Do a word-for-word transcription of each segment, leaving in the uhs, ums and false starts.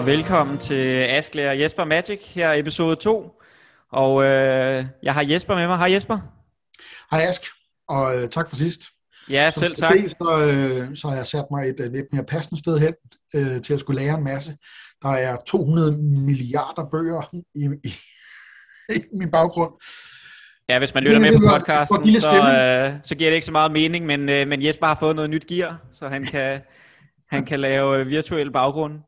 og velkommen til Ask og Jesper Magic her episode to. Og øh, jeg har Jesper med mig. Hej Jesper. Hej Ask, og øh, tak for sidst. Ja, som selv tak. Del, så, øh, så har jeg sat mig et øh, lidt mere passende sted hen øh, til at skulle lære en masse. Der er to hundrede milliarder bøger i, i, i min baggrund. Ja, hvis man lytter med på podcasten, så, øh, så giver det ikke så meget mening, men, øh, men Jesper har fået noget nyt gear, så han kan, han kan lave virtuelle baggrunde.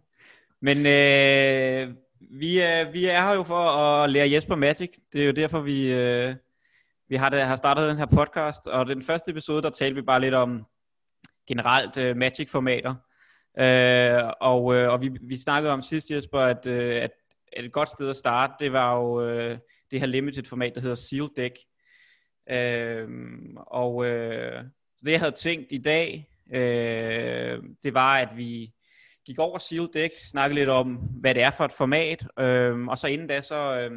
Men øh, vi, er, vi er her jo for at lære Jesper Magic. Det er jo derfor, vi, øh, vi har, det, har startet den her podcast. Og den første episode, der talte vi bare lidt om generelt øh, Magic-formater. Øh, og øh, og vi, vi snakkede om sidst, Jesper, at, øh, at, at et godt sted at starte, det var jo... Øh, det her limited format, der hedder Sealed Deck. Øhm, og øh, så det, jeg havde tænkt i dag, øh, det var, at vi gik over Sealed Deck, snakkede lidt om, hvad det er for et format, øh, og så inden da, så øh,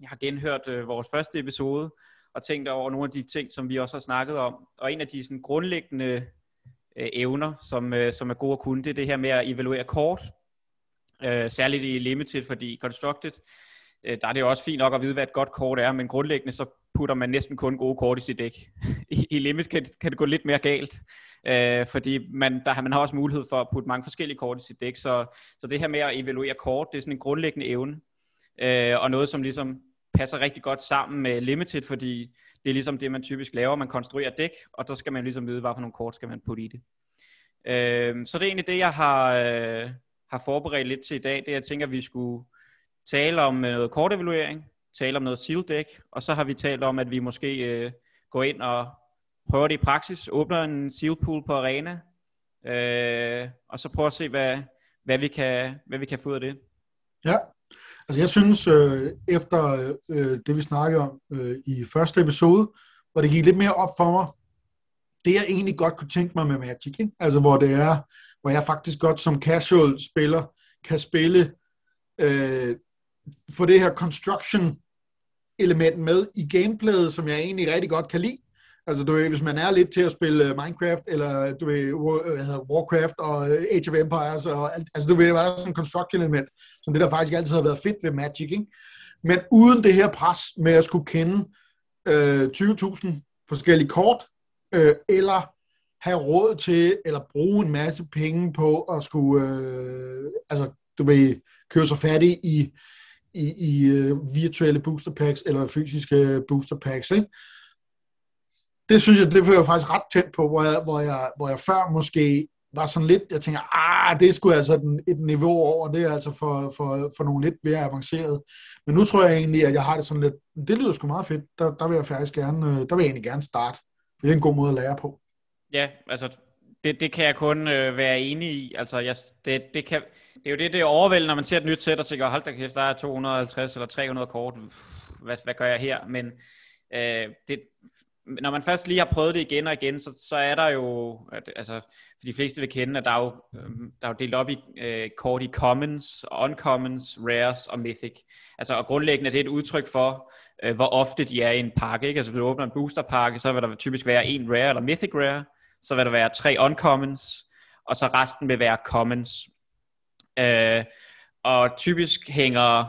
jeg har genhørt øh, vores første episode, og tænkt over nogle af de ting, som vi også har snakket om. Og en af de sådan, grundlæggende øh, evner, som, øh, som er gode at kunne, det er det her med at evaluere kort, øh, særligt i limited, fordi constructed, der er det jo også fint nok at vide, hvad et godt kort er, men grundlæggende så putter man næsten kun gode kort i sit dæk. I, i limit kan, kan det gå lidt mere galt, øh, fordi man, der, man har også mulighed for at putte mange forskellige kort i sit dæk, så, så det her med at evaluere kort, det er sådan en grundlæggende evne, øh, og noget som ligesom passer rigtig godt sammen med limited, fordi det er ligesom det, man typisk laver, man konstruerer dæk, og så skal man ligesom vide, hvad for nogle kort skal man putte i det. Øh, så det er egentlig det, jeg har, øh, har forberedt lidt til i dag, det jeg tænker, vi skulle... tale om noget kortevaluering, tale om noget sealed deck, og så har vi talt om, at vi måske øh, går ind og prøver det i praksis, åbner en sealed pool på arena, øh, og så prøver at se, hvad, hvad, vi kan, hvad vi kan få ud af det. Ja, altså jeg synes, øh, efter øh, det vi snakkede om øh, i første episode, hvor det gik lidt mere op for mig, det jeg egentlig godt kunne tænke mig med Magic, ikke? Altså hvor det er, hvor jeg faktisk godt som casual spiller, kan spille... Øh, for det her construction element med i gameplayet, som jeg egentlig rigtig godt kan lide. Altså du ved, hvis man er lidt til at spille Minecraft eller du ved, Warcraft og Age of Empires og alt, altså du ved, der er sådan en construction element, som det der faktisk altid har været fedt ved Magic, ikke? Men uden det her pres med at skulle kende øh, tyve tusind forskellige kort øh, eller have råd til eller bruge en masse penge på at skulle øh, altså du ved, kører sig fattig i, i, i virtuelle boosterpacks eller fysiske boosterpacks, ikke? Det synes jeg, det var jeg faktisk ret tæt på, hvor jeg, hvor, jeg, hvor jeg før måske var sådan lidt, jeg tænker, ah, det er sgu altså et niveau over, det er altså for, for, for nogle lidt mere avancerede. Men nu tror jeg egentlig, at jeg har det sådan lidt, det lyder sgu meget fedt, der, der vil jeg faktisk gerne, der vil jeg egentlig gerne starte, for det er en god måde at lære på. Ja, altså... Det, det kan jeg kun øh, være enig i. Altså, jeg, det, det, kan, det er jo det, det er overvældende, når man ser et nyt sæt og tænker, hold da kæft, der er to hundrede og halvtreds eller tre hundrede kort. Hvad, hvad gør jeg her? Men øh, det, når man først lige har prøvet det igen og igen, så, så er der jo, at, altså for de fleste vil kende, at der er jo, der er jo delt op i øh, kort i commons, uncommons, rares og mythic. Altså, og grundlæggende det er det et udtryk for, øh, hvor ofte de er i en pakke. Ikke? Altså, hvis du åbner en boosterpakke, så vil der typisk være en rare eller mythic rare. Så vil der være tre uncommons, og så resten vil være commons. Øh, og typisk hænger,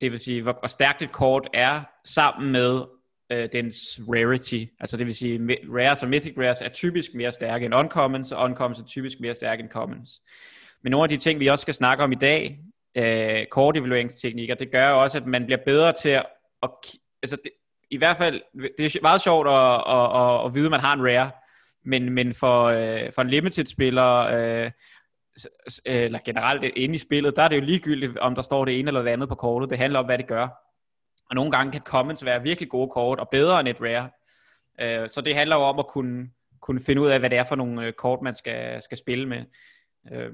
det vil sige, hvor stærkt et kort er, sammen med øh, dens rarity. Altså det vil sige, rares og mythic rares er typisk mere stærke end uncommons, og uncommons er typisk mere stærke end commons. Men nogle af de ting, vi også skal snakke om i dag, øh, kortevalueringsteknikker, det gør jo også, at man bliver bedre til at... at altså det, i hvert fald, det er meget sjovt at, at, at, at vide, at man har en rare, Men, men for, øh, for en limited-spiller, øh, eller generelt inde i spillet, der er det jo ligegyldigt, om der står det ene eller det andet på kortet. Det handler om, hvad det gør. Og nogle gange kan commons være virkelig gode kort, og bedre end et rare. Øh, så det handler jo om at kunne, kunne finde ud af, hvad det er for nogle kort, man skal, skal spille med. Øh.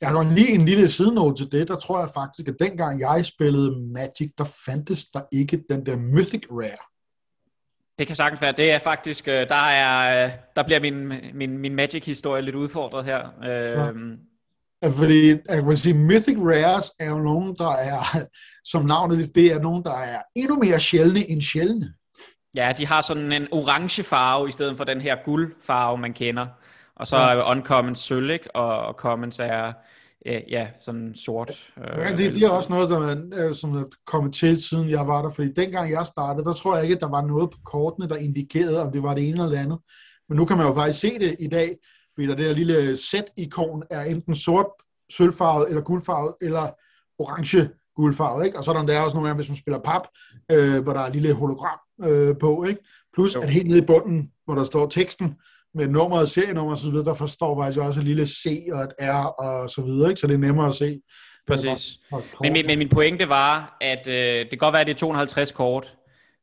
Jeg har lige en lille sidenote til det. Der tror jeg faktisk, at dengang jeg spillede Magic, der fandtes der ikke den der Mythic Rare. Det kan sagtens være. Det er faktisk, der, er, der bliver min, min, min Magic-historie lidt udfordret her. Ja. Øhm. Fordi, jeg vil sige, Mythic Rares er jo nogen, der er, som navnet, det er nogen, der er endnu mere sjældne end sjældne. Ja, de har sådan en orange farve, i stedet for den her guldfarve, man kender. Og så ja. Er uncommon sølv, ikke? Og commons er ja, ja, sådan sort. Øh, det, det er også noget, der er, som er kommet til, siden jeg var der, fordi dengang jeg startede, der tror jeg ikke, at der var noget på kortene, der indikerede, om det var det ene eller andet. Men nu kan man jo faktisk se det i dag, fordi der det der lille Z-ikon er enten sort, sølvfarvet eller guldfarvet, eller orange guldfarvet, ikke? Og sådan der er også nogle gange, hvis man spiller pap, øh, hvor der er et lille hologram øh, på, ikke? Plus jo. At helt nede i bunden, hvor der står teksten med nummer og serienummer og så videre, der forstår faktisk også et lille C og et R og så videre, ikke? Så det er nemmere at se. Præcis. Men min, men min pointe var, at øh, det kan godt være, at det er tooghalvtreds kort,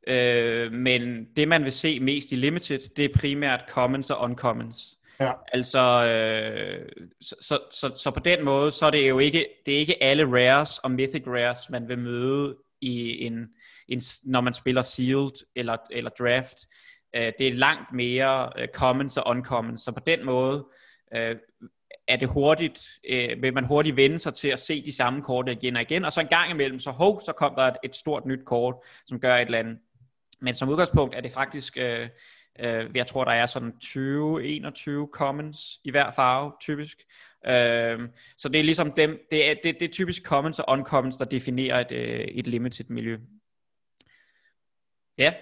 øh, men det man vil se mest i Limited, det er primært commons og uncommons. Ja. Altså, øh, så, så, så, så på den måde, så er det jo ikke, det er ikke alle rares og mythic rares, man vil møde, i en, en, når man spiller sealed eller, eller draft. Øh, det er langt mere øh, commons og uncommons, så på den måde øh, er det hurtigt, øh, vil man hurtigt vende sig til at se de samme kort igen og igen, og så en gang imellem, så hov, så kom der et, et stort nyt kort, som gør et eller andet. Men som udgangspunkt er det faktisk... Øh, Uh, jeg tror der er sådan tyve til enogtyve commons i hver farve typisk, uh, så det er ligesom dem, det er, det, det er typisk commons og uncommons, der definerer et, et limited miljø. Ja, yeah.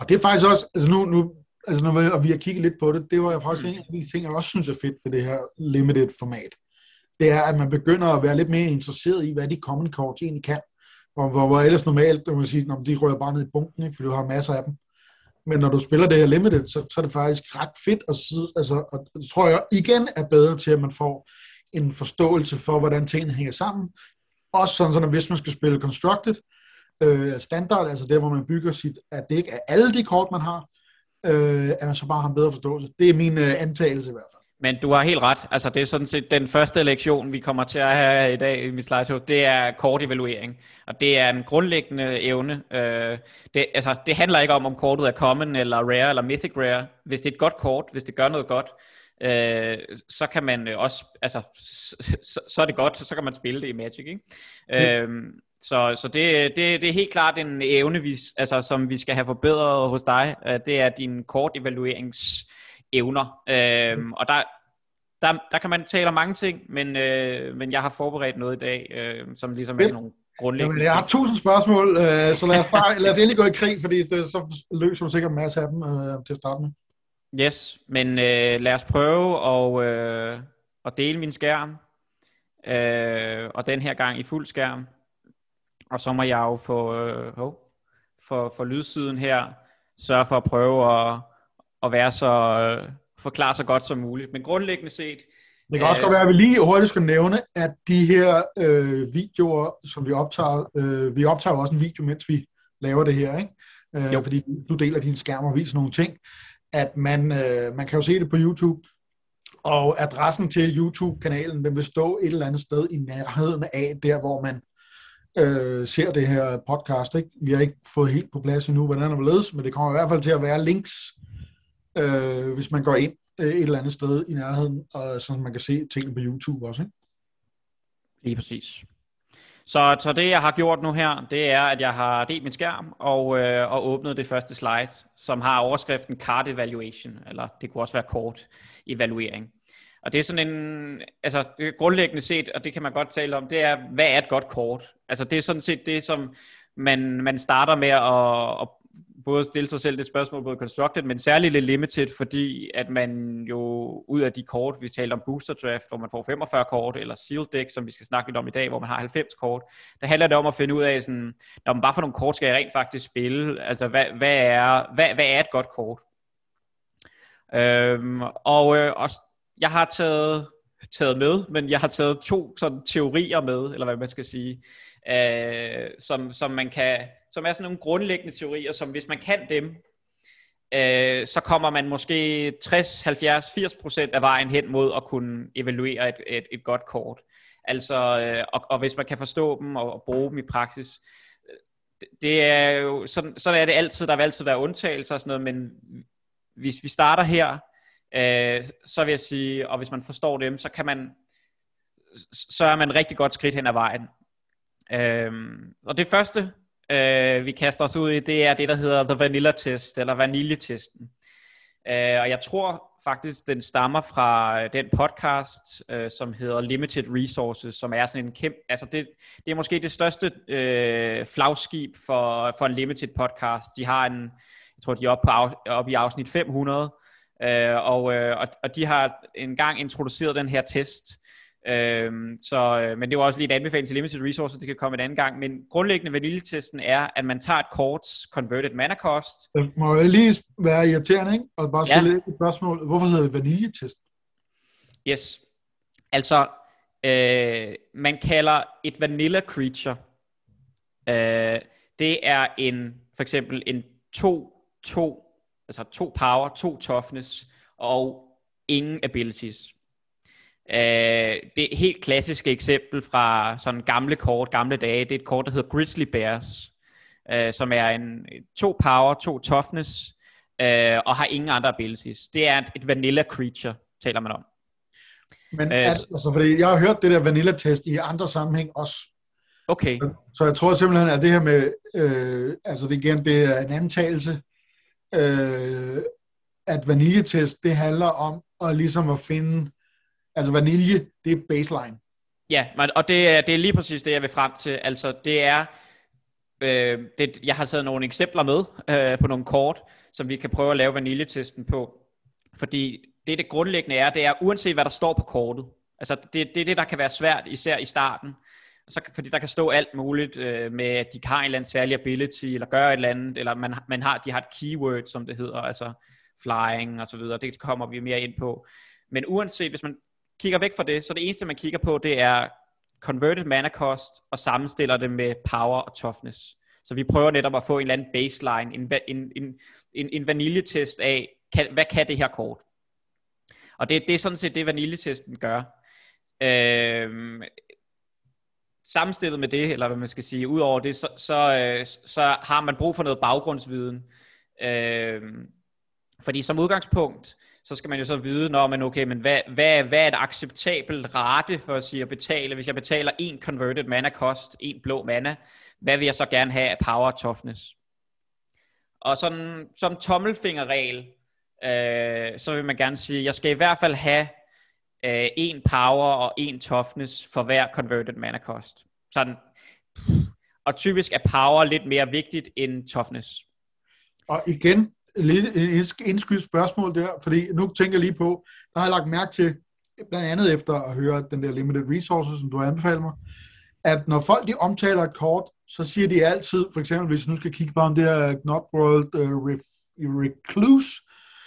Og det er faktisk også altså nu, nu altså når vi, og vi har kigget lidt på det, det var jo faktisk mm. en af de ting jeg også synes er fedt ved det her limited format, det er at man begynder at være lidt mere interesseret i hvad de common cards egentlig kan, hvor, hvor, hvor ellers normalt man sige, når de rører bare ned i bunken, ikke, for du har masser af dem. Men når du spiller det her limited, så, så er det faktisk ret fedt at sidde, altså, og det tror jeg igen er bedre til, at man får en forståelse for, hvordan tingene hænger sammen. Også sådan, sådan at hvis man skal spille constructed, øh, standard, altså der, hvor man bygger sit, at det ikke er alle de kort, man har, øh, at man så bare har en bedre forståelse. Det er min øh, antagelse i hvert fald. Men du har helt ret. Altså det er sådan set den første lektion, vi kommer til at have i dag i mit slideshow, det er kortevaluering. Og det er en grundlæggende evne. Øh, det, altså, det handler ikke om, om kortet er common, eller rare, eller mythic rare. Hvis det er et godt kort, hvis det gør noget godt, øh, så kan man også, altså, så, så er det godt, så kan man spille det i Magic, ikke? Mm. Øh, så så det, det, det er helt klart en evne, vi, altså, som vi skal have forbedret hos dig. Det er din kortevaluerings... evner. Øhm, og der, der, der kan man tale om mange ting, men, øh, men jeg har forberedt noget i dag, øh, som ligesom er nogle grundlæggende ting. Jeg har tusind spørgsmål, øh, så lad os, bare, lad os endelig gå i krig, fordi det, så løser du sikkert en masse af dem øh, til at starte med. Yes, men øh, lad os prøve at, øh, at dele min skærm, øh, og den her gang i fuld skærm, og så må jeg jo få, øh, oh, for, for lydsiden her, sørge for at prøve at og være så, øh, forklare så godt som muligt. Men grundlæggende set... Det kan øh, også godt være, at vi lige hurtigt skal nævne, at de her øh, videoer, som vi optager, øh, vi optager også en video, mens vi laver det her, ikke? Øh, jo. Fordi du deler din skærm og viser nogle ting, at man, øh, man kan jo se det på YouTube, og adressen til YouTube-kanalen, den vil stå et eller andet sted i nærheden af, der hvor man øh, ser det her podcast, ikke? Vi har ikke fået helt på plads endnu, hvordan det ledes, men det kommer i hvert fald til at være links, Øh, hvis man går ind øh, et eller andet sted i nærheden, og så man kan se ting på YouTube også, ikke? Lige præcis. Så, så det jeg har gjort nu her, det er at jeg har delt min skærm og, øh, og åbnet det første slide, som har overskriften card evaluation, eller det kunne også være kort evaluering. Og det er sådan en, altså grundlæggende set, og det kan man godt tale om, det er, hvad er et godt kort? Altså det er sådan set det, som man, man starter med at, at både stille sig selv det spørgsmål, både constructed, men særligt lidt limited, fordi at man jo ud af de kort, vi talte om booster draft, hvor man får femogfyrre kort, eller sealed deck, som vi skal snakke lidt om i dag, hvor man har halvfems kort, der handler det om at finde ud af, sådan, når man, hvad for nogle kort skal jeg rent faktisk spille? Altså, hvad, hvad, er, hvad, hvad er et godt kort? Øhm, og, øh, og jeg har taget, taget med, men jeg har taget to sådan, teorier med, eller hvad man skal sige, øh, som, som man kan... som er sådan nogle grundlæggende teorier, som hvis man kan dem, øh, så kommer man måske tres, halvfjerds, firs procent af vejen hen mod at kunne evaluere et, et, et godt kort. Altså, øh, og, og hvis man kan forstå dem og, og bruge dem i praksis, det er jo, sådan, sådan er det altid, der vil altid være undtagelser og sådan noget, men hvis vi starter her, øh, så vil jeg sige, og hvis man forstår dem, så kan man, så er man rigtig godt skridt hen ad vejen. Øh, og det første, vi kaster os ud i, det er det, der hedder the vanilla test, eller vaniljetesten. Uh, og jeg tror faktisk, den stammer fra den podcast, uh, som hedder Limited Resources, som er sådan en kæmpe... Altså det, det er måske det største uh, flagskib for, for en Limited podcast. De har en... Jeg tror, de er oppe, på, oppe i afsnit fem hundrede, uh, og, uh, og de har engang introduceret den her test. Uh, så, men det var også lige et anbefaling til Limited Resources, det kan komme en anden gang. Men grundlæggende vaniljetesten er, at man tager et korts converted mana cost. Det må jo lige være irriterende, ikke? Og bare stille ja. et spørgsmål. Hvorfor hedder det vaniljetest? Yes. Altså, øh, man kalder et vanilla creature. Øh, det er en, for eksempel en to to, altså to power, to toughness og ingen abilities. Øh, det er helt klassiske eksempel fra sådan gamle kort, gamle dage. Det er et kort, der hedder Grizzly Bears, øh, som er en to power, to toughness øh, og har ingen andre abilities. Det er et, et vanilla creature, taler man om. Men øh, altså, fordi jeg har hørt det der vanilla test i andre sammenhæng også. Okay. Så jeg tror simpelthen, at det her med, øh, altså det igen, det er en antagelse, øh, at vaniljetest, det handler om at ligesom at finde, altså vanilje, det er baseline. Ja, og det er, det er lige præcis det, jeg vil frem til. Altså det er, øh, det, jeg har taget nogle eksempler med øh, på nogle kort, som vi kan prøve at lave vaniljetesten på. Fordi det, det grundlæggende er, det er uanset hvad der står på kortet. Altså det, det er det, der kan være svært, især i starten. Så, fordi der kan stå alt muligt øh, med, at de har en eller anden særlig ability, eller gør et eller andet, eller man, man har, de har et keyword, som det hedder, altså flying og så videre. Det kommer vi mere ind på. Men uanset, hvis man kigger væk fra det, så det eneste, man kigger på, det er converted mana cost, og sammenstiller det med power og toughness. Så vi prøver netop at få en eller anden baseline, en, en, en, en, en vaniljetest af, kan, hvad kan det her kort? Og det, det er sådan set det, vaniljetesten gør. Øh, Sammenstillet med det, eller hvad man skal sige, ud over det, så, så, så har man brug for noget baggrundsviden. Øh, fordi som udgangspunkt, så skal man jo så vide, når man, okay, men hvad, hvad, hvad er et acceptabelt rate for at sige at betale? Hvis jeg betaler en converted mana kost, en blå mana, hvad vil jeg så gerne have af power og toughness? Og sådan, som tommelfingerregel, øh, så vil man gerne sige, jeg skal i hvert fald have Uh, en power og en toughness for hver converted mana cost. Sådan. Og typisk er power lidt mere vigtigt end toughness. Og igen, lidt indskydt spørgsmål der, fordi nu tænker jeg lige på, der har jeg lagt mærke til, blandt andet efter at høre den der limited resources, som du har anbefalet mig, at når folk de omtaler et kort, så siger de altid, for eksempel hvis nu skal kigge på den der Gnottvold Recluse,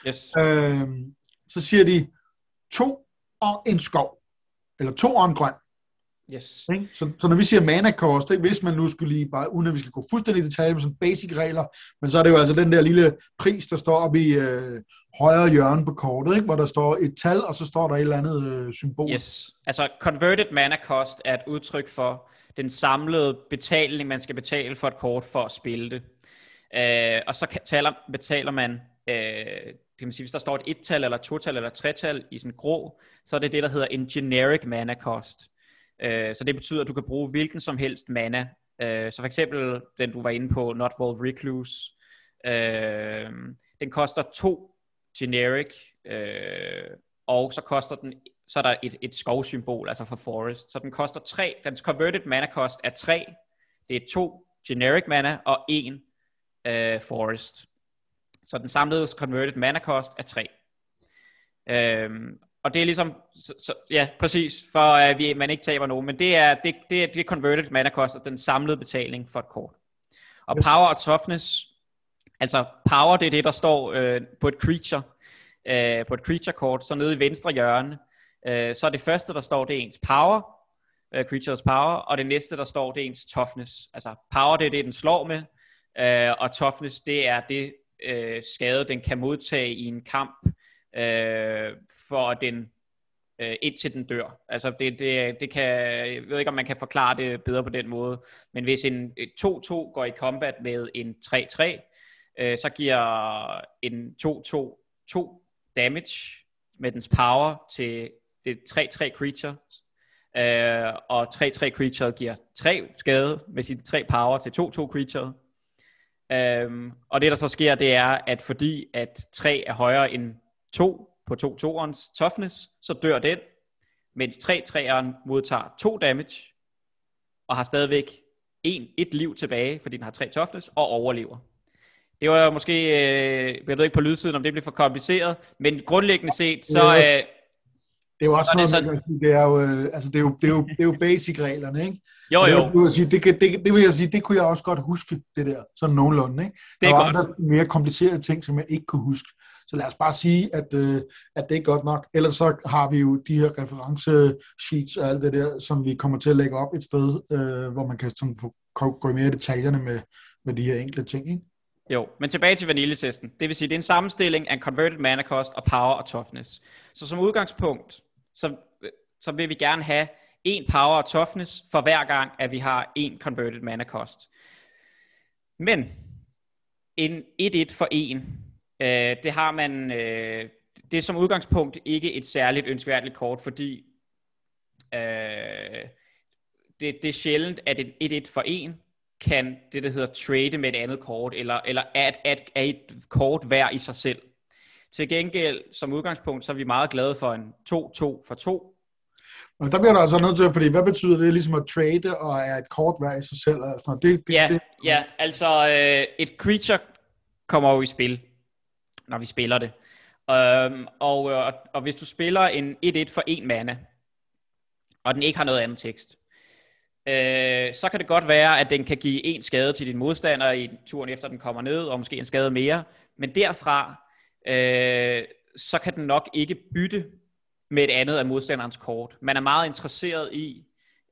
yes. øh, så siger de to og en skov, eller to og en grøn. Yes. Så, så når vi siger mana cost, ikke, hvis man nu skulle lige, bare uden at vi skal gå fuldstændig i detalje med sådan basic regler, men så er det jo altså den der lille pris, der står oppe i øh, højre hjørne på kortet, ikke, hvor der står et tal, og så står der et eller andet øh, symbol. Yes. Altså converted mana cost er et udtryk for den samlede betaling, man skal betale for et kort for at spille det. Øh, og så taler, betaler man øh, det kan sige, hvis der står et et-tal, eller to-tal, eller tre-tal i sådan grå, så er det det, der hedder en generic mana cost. Øh, så det betyder, at du kan bruge hvilken som helst mana. Øh, så for eksempel den, du var inde på, Nightvault Recluse, øh, den koster to generic, øh, og så koster den, så er der et, et skovsymbol, altså for forest. Så den koster tre, dens converted mana cost er tre, det er to generic mana, og en øh, forest. Så den samlede converted mana cost er tre. Øhm, og det er ligesom, så, så, ja præcis, for at vi, man ikke taber nogen, men det er det, det, det converted mana cost, den samlede betaling for et kort. Og yes. Power og toughness, altså power det er det, der står øh, på et creature, øh, på et creature kort, så nede i venstre hjørne, øh, så er det første, der står, det er ens power, øh, creatures power, og det næste, der står, det er ens toughness. Altså power det er det, den slår med, øh, og toughness det er det, Øh, skade, den kan modtage i en kamp, øh, for den, øh, indtil den dør. Altså det, det, det kan, jeg ved ikke, om man kan forklare det bedre på den måde, men hvis en to-to går i combat med en tre-tre, øh, så giver en to-to to damage med dens power til det tre-tre creature, øh, og tre-tre creature giver tre skade med sin tre power til to-to creature. Øhm, og det der så sker, det er, at fordi at tre er højere end to på to-toerens toughness, så dør den, mens tre-treeren modtager to damage og har stadigvæk en, et liv tilbage, fordi den har tre toughness og overlever. Det var måske, øh, jeg ved ikke på lydsiden, om det blev for kompliceret, men grundlæggende set, så... Øh, det er jo også noget, så... sige, det er jo, øh, altså det er jo, det er jo, det er jo basic-reglerne, ikke? Jo, jo. Det vil, sige, det, det, det vil jeg sige, det kunne jeg også godt huske, det der, sådan nogenlunde, ikke? Der var andre mere komplicerede ting, som jeg ikke kunne huske. Så lad os bare sige, at, øh, at det er godt nok. Ellers så har vi jo de her reference-sheets og alt det der, som vi kommer til at lægge op et sted, øh, hvor man kan sådan få, gå mere i detaljerne med, med de her enkle ting, ikke? Jo, men tilbage til vaniljetesten. Det vil sige, det er en sammenstilling af en converted mana cost og power og toughness. Så som udgangspunkt, så, så vil vi gerne have en power og toughness for hver gang, at vi har en converted mana cost. Men en et-et for en, øh, det har man, øh, det er som udgangspunkt ikke et særligt ønskværdigt kort, fordi øh, det, det er sjældent, at en et-et for en kan det, der hedder trade med et andet kort, eller, eller at, at, at et kort værd i sig selv. Til gengæld, som udgangspunkt, så er vi meget glade for en to-to for to. Men der bliver der altså nødt til, fordi hvad betyder det ligesom at trade, og er et kort værd i sig selv? Altså, det, det, ja, det. ja, altså øh, et creature kommer jo i spil, når vi spiller det. Øhm, og, og, og hvis du spiller en et-et for en mana, og den ikke har noget andet tekst, Øh, så kan det godt være, at den kan give en skade til din modstander i turen efter den kommer ned, og måske en skade mere, men derfra øh, så kan den nok ikke bytte med et andet af modstanderens kort. Man er meget interesseret i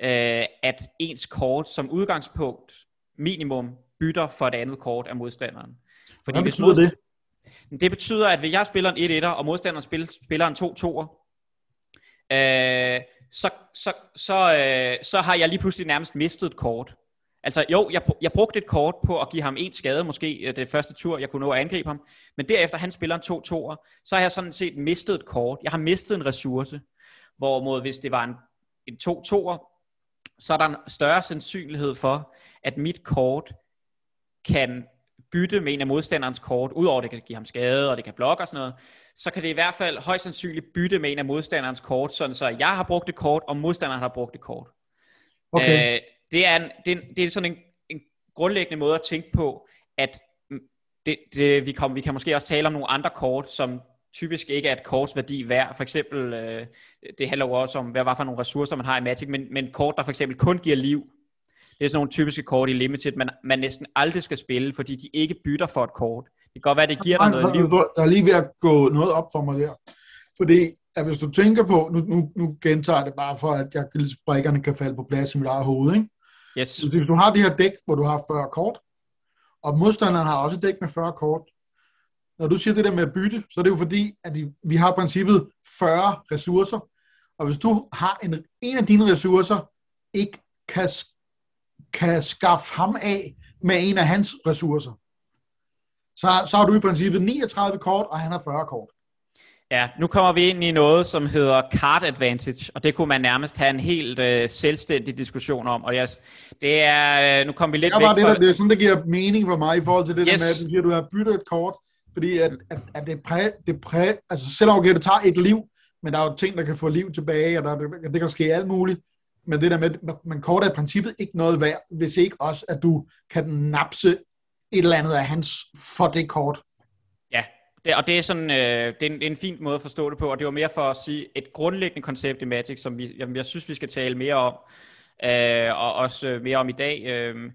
øh, at ens kort som udgangspunkt minimum bytter for et andet kort af modstanderen. Fordi Hvad betyder det? Det betyder, at hvis jeg spiller en et-etter og modstanderen spiller en to-toer, øh, Så, så, så, øh, så har jeg lige pludselig nærmest mistet et kort. Altså jo, jeg, jeg brugte et kort på at give ham en skade, måske det første tur, jeg kunne nå at angribe ham, men derefter han spiller en to-toer, så har jeg sådan set mistet et kort. Jeg har mistet en ressource, hvorimod hvis det var en, en to-toer, så er der en større sandsynlighed for, at mit kort kan bytte med en af modstanderens kort, udover at det kan give ham skade, og det kan blokke og sådan noget, så kan det i hvert fald højst sandsynligt bytte med en af modstanderens kort, sådan så jeg har brugt et kort, og modstanderen har brugt et kort. Okay. Øh, det, er en, det, er, det er sådan en, en grundlæggende måde at tænke på, at det, det, vi, kom, vi kan måske også tale om nogle andre kort, som typisk ikke er et korts værdi værd. For eksempel, øh, det handler jo også om, hvad var for nogle ressourcer, man har i Magic, men, men kort, der for eksempel kun giver liv. Det er sådan nogle typiske kort i Limited, man, man næsten aldrig skal spille, fordi de ikke bytter for et kort. Det kan godt være, det giver dig noget liv. Der er lige ved at gå noget op for mig der. Fordi at hvis du tænker på, nu, nu, nu gentager det bare for, at jeg, brikkerne kan falde på plads i mit eget hoved, ikke? Yes. Hvis du har det her dæk, hvor du har fyrre kort, og modstanderen har også dæk med fyrre kort, når du siger det der med at bytte, så er det jo fordi, at vi har i princippet fyrre ressourcer, og hvis du har en, en af dine ressourcer, ikke kan kan skaffe ham af med en af hans ressourcer. Så, så har du i princippet niogtredive kort, og han har fyrre kort. Ja, nu kommer vi ind i noget, som hedder card advantage, og det kunne man nærmest have en helt øh, selvstændig diskussion om. Og jeg, det er, øh, nu kommer vi lidt væk fra... Det, der, det er sådan, det giver mening for mig i forhold til det yes. der med, at du siger, at du har byttet et kort, fordi at, at, at det præ... Det præ altså selvom det tager et liv, men der er jo ting, der kan få liv tilbage, og der, det kan ske alt muligt. Men det der med, man kortet er i princippet ikke noget værd, hvis ikke også, at du kan napse et eller andet af hans for det kort. Ja, det, og det er sådan øh, det er en, en fin måde at forstå det på, og det var mere for at sige et grundlæggende koncept i Magic, som vi, jeg, jeg synes, vi skal tale mere om, øh, og også mere om i dag, øh,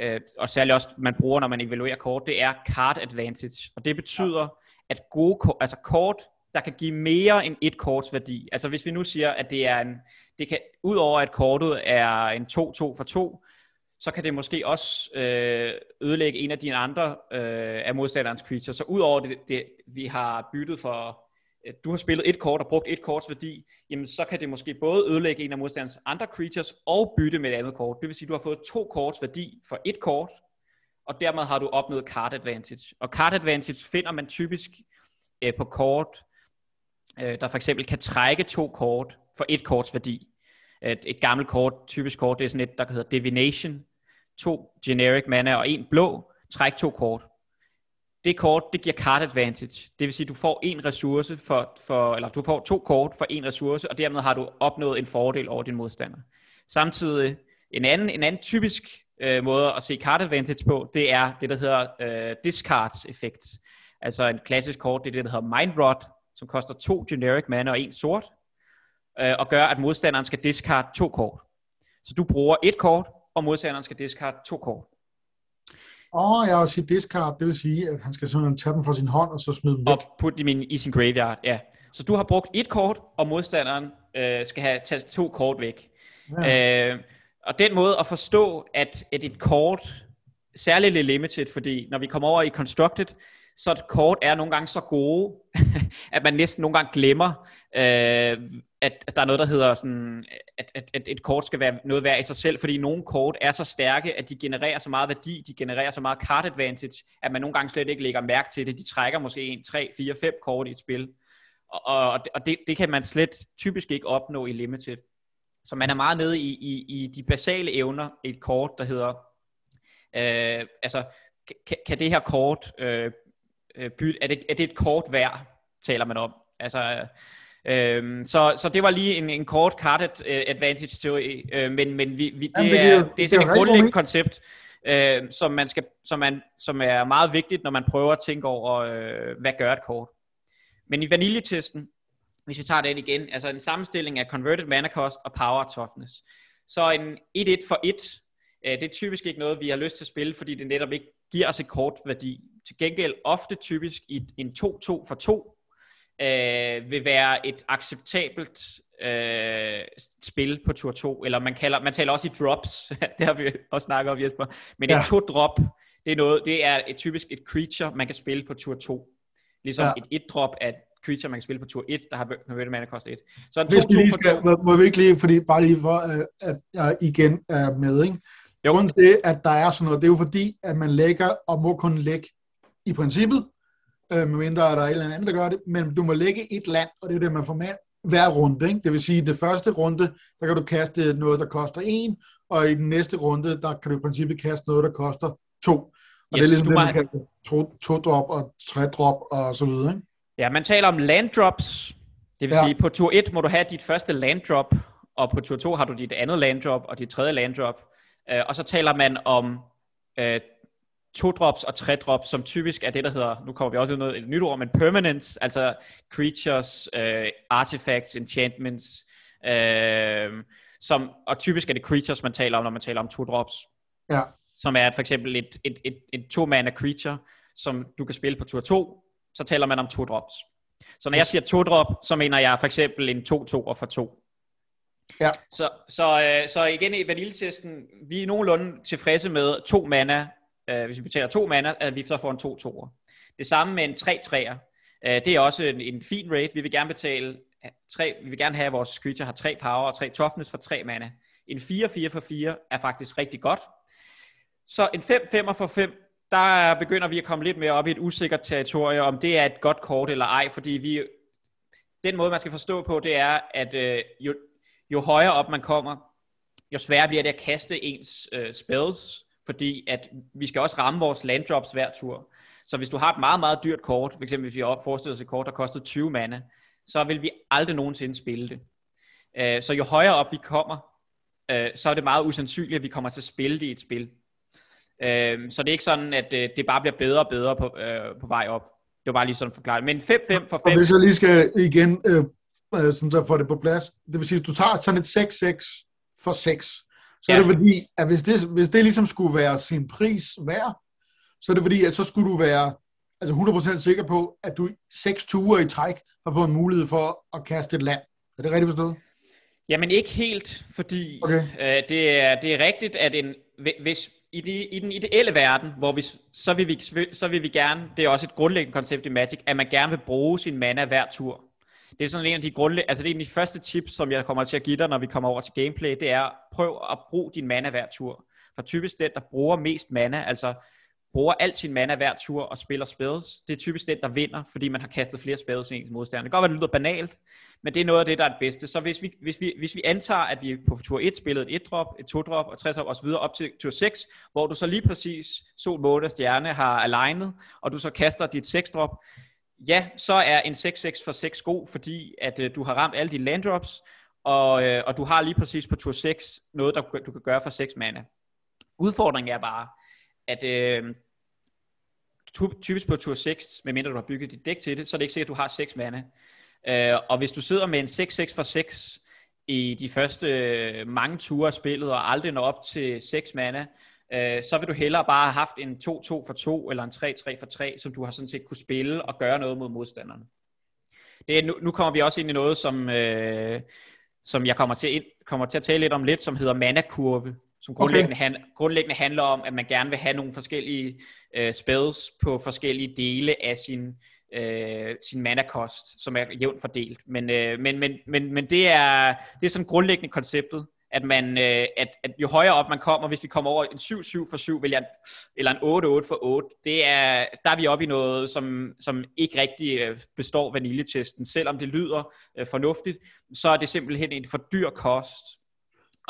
øh, og særligt også, man bruger, når man evaluerer kort, det er card advantage, og det betyder, ja. at gode, altså kort, der kan give mere end et korts værdi. Altså hvis vi nu siger, at det er en, det kan, udover at kortet er en to-to for to, så kan det måske også øh, ødelægge en af dine andre øh, af modstanderens creature. Så udover det, det, vi har byttet for, øh, du har spillet et kort og brugt et korts værdi, jamen så kan det måske både ødelægge en af modstanderens andre creatures og bytte med et andet kort. Det vil sige, at du har fået to korts værdi for et kort, og dermed har du opnået card advantage. Og card advantage finder man typisk øh, på kort, der for eksempel kan trække to kort for et korts værdi. Et, et gammelt kort, typisk kort, det er sådan et, der hedder Divination. To generic mana og en blå. træk to kort. Det kort, det giver card advantage. Det vil sige, at du får en ressource for, for, eller du får to kort for en ressource, og dermed har du opnået en fordel over din modstander. Samtidig en anden, en anden typisk øh, måde at se card advantage på, det er det, der hedder øh, discards effekt. Altså en klassisk kort, det er det, der hedder Mind Rot, som koster to generic mana og en sort, øh, og gør, at modstanderen skal discard to kort. Så du bruger et kort, og modstanderen skal discard to kort. Åh, oh, jeg har også set discard, det vil sige, at han skal simpelthen tage dem fra sin hånd, og så smide dem væk. Og putte dem i sin graveyard, ja. Så du har brugt et kort, og modstanderen øh, skal have taget to kort væk. Ja. Øh, og den måde at forstå, at et, et kort, særligt limited, fordi når vi kommer over i constructed, så et kort er nogle gange så gode, at man næsten nogle gange glemmer, øh, at, at der er noget, der hedder sådan, at, at, at et kort skal være noget værd i sig selv, fordi nogle kort er så stærke, at de genererer så meget værdi, de genererer så meget card advantage, at man nogle gange slet ikke lægger mærke til det. De trækker måske en, tre, fire, fem kort i et spil, og, og, og det, det kan man slet typisk ikke opnå i limited. Så man er meget nede i, i, i de basale evner, et kort, der hedder, øh, altså, kan, kan det her kort... Øh, Byt, er, det, er det et kort værd, taler man om. Altså, øhm, så, så det var lige en, en kort card advantage-teori, øh, men, men vi, vi, det, Jamen, det, er, det, det er sådan et grundlæggende koncept, øh, som, man skal, som, man, som er meget vigtigt, når man prøver at tænke over, øh, hvad gør et kort. Men i vaniljetesten, hvis vi tager den igen, altså en sammenstilling af Converted Mana Cost og Power Toughness. Så en et et for et, øh, det er typisk ikke noget, vi har lyst til at spille, fordi det netop ikke giver os et kort værdi. Til gengæld ofte typisk i en to to for to øh, vil være et acceptabelt øh, spil på tur to, eller man kalder man taler også i drops. Det har vi også snakket om, Jesper. Men ja. En to drop, det er noget, det er et typisk et creature man kan spille på tur to. Ligesom ja. Et et drop er et creature man kan spille på tur et, der har Converted Mana Cost et. Så en to to for to. Må, må vi ikke lige, fordi bare lige for at jeg igen er med, ikke? Grunden til, at der er sådan noget, det er jo fordi, at man lægger og må kun lægge i princippet, øh, medmindre er der et eller andet, der gør det, men du må lægge et land, og det er jo det, man får med hver runde. Ikke? Det vil sige, at i det første runde, der kan du kaste noget, der koster en, og i den næste runde, der kan du i princippet kaste noget, der koster to. Og yes, det er ligesom det, man kalder to-drop og tre-drop og så videre. Ikke? Ja, man taler om landdrops. Det vil ja. sige, på tur et må du have dit første landdrop, og på tur to har du dit andet landdrop og dit tredje landdrop. Uh, og så taler man om uh, to-drops og tre-drops, som typisk er det, der hedder, nu kommer vi også ud noget et nyt ord, men permanence, altså creatures, uh, artifacts, enchantments, uh, som, og typisk er det creatures, man taler om, når man taler om to-drops, ja. Som er for eksempel et, et, et, et to-mana creature, som du kan spille på tur to, så taler man om to-drops. Så når jeg siger to-drop, så mener jeg for eksempel en to-toer for to. Ja. Så, så, øh, så igen i vaniljetesten, vi er nogenlunde tilfredse med to mana, øh, hvis vi betaler to mana, at vi så får en to toer. Det samme med en tre treer. Øh, det er også en, en fin rate. Vi vil gerne betale tre, vi vil gerne have at vores creature har tre power og tre toughness for tre mana. En fire fire for fire er faktisk rigtig godt. Så en fem femmer for fem, der begynder vi at komme lidt mere op i et usikkert territorium, om det er et godt kort eller ej, fordi vi den måde man skal forstå på, det er at øh, jo Jo højere op man kommer, jo sværere bliver det at kaste ens øh, spells, fordi at vi skal også ramme vores landdrops hver tur. Så hvis du har et meget, meget dyrt kort, f.eks. hvis vi forestiller os et kort, der kostede tyve mana, så vil vi aldrig nogensinde spille det. Øh, så jo højere op vi kommer, øh, så er det meget usandsynligt, at vi kommer til at spille det i et spil. Øh, så det er ikke sådan, at øh, det bare bliver bedre og bedre på, øh, på vej op. Det var bare lige sådan forklaret. Men fem fem for fem... Og hvis jeg lige skal igen... Øh... sådan så får det på plads. Det vil sige, at du tager sådan et seks seks for seks, så ja. Er det fordi, at hvis det, hvis det ligesom skulle være sin pris værd, så er det fordi, at så skulle du være altså hundrede procent sikker på, at du seks ture i træk har fået en mulighed for at kaste et land. Er det rigtigt forstået? Jamen ikke helt, fordi okay. øh, det, er, det er rigtigt, at en, hvis, i, de, i den ideelle verden, hvor vi, så, vil vi, så vil vi gerne, det er også et grundlæggende koncept i Magic, at man gerne vil bruge sin mana hver tur. Det er sådan en af de grundlæg... altså det er en af de første tips, som jeg kommer til at give dig, når vi kommer over til gameplay, det er, prøv at bruge din mana hver tur. For typisk den, der bruger mest mana, altså bruger alt sin mana hver tur og spiller spells. Det er typisk den, der vinder, fordi man har kastet flere spells end ens modstander. Det kan godt være, det lyder banalt, men det er noget af det, der er det bedste. Så hvis vi, hvis vi, hvis vi antager, at vi på tur et spillede et et-drop, et to-drop og tre-drop osv. op til tur seks, hvor du så lige præcis sol, måne og stjerne har alignet, og du så kaster dit seks-drop, ja, så er en seks-seks for seks god, fordi at øh, du har ramt alle dine landdrops, og, øh, og du har lige præcis på tur seks noget, der du kan gøre for seks mana. Udfordringen er bare, at øh, typisk på tur seks, medmindre du har bygget dit dæk til det, så er det ikke sikkert, at du har seks mana. Øh, og hvis du sidder med en seks-seks for seks i de første øh, mange ture af spillet, og aldrig når op til seks mana, øh, så vil du hellere bare have haft en to-to for to, eller en tre-tre for tre, som du har sådan set kunne spille og gøre noget mod modstanderne. Det er, nu, nu kommer vi også ind i noget, som, øh, som jeg kommer til, ind, kommer til at tale lidt om lidt, som hedder mana-kurve. Som grundlæggende, okay. han, grundlæggende handler om, at man gerne vil have nogle forskellige øh, spells på forskellige dele af sin, øh, sin mana-kost, som er jævnt fordelt. Men, øh, men, men, men, men det, er, det er sådan grundlæggende konceptet, at, man, øh, at, at jo højere op man kommer, hvis vi kommer over en syv-syv for syv, vil jeg, eller en otte-otte for otte, det er, der er vi oppe i noget, som, som ikke rigtig består vaniljetesten. Selvom det lyder øh, fornuftigt, så er det simpelthen en for dyr kost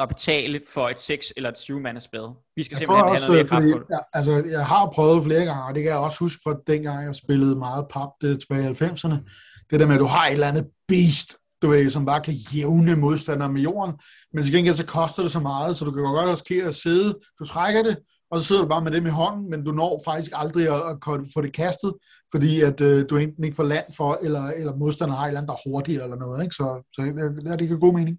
at betale for et seks eller et syv mandes spil. Vi skal jeg simpelthen også, have noget mere pap. Altså, jeg har prøvet flere gange, og det kan jeg også huske fra dengang, jeg spillede meget pap det, tilbage i halvfemserne. Det der med, at du har et eller andet beast, du ved, som bare kan jævne modstandere med jorden, men til gengæld så koster det så meget, så du kan godt risikere at sidde, du trækker det, og så sidder du bare med dem i hånden, men du når faktisk aldrig at, at få det kastet, fordi at øh, du enten ikke får land for, eller, eller modstander har et eller andet, der er hurtigere eller noget, ikke? Så, så ja, det giver god mening.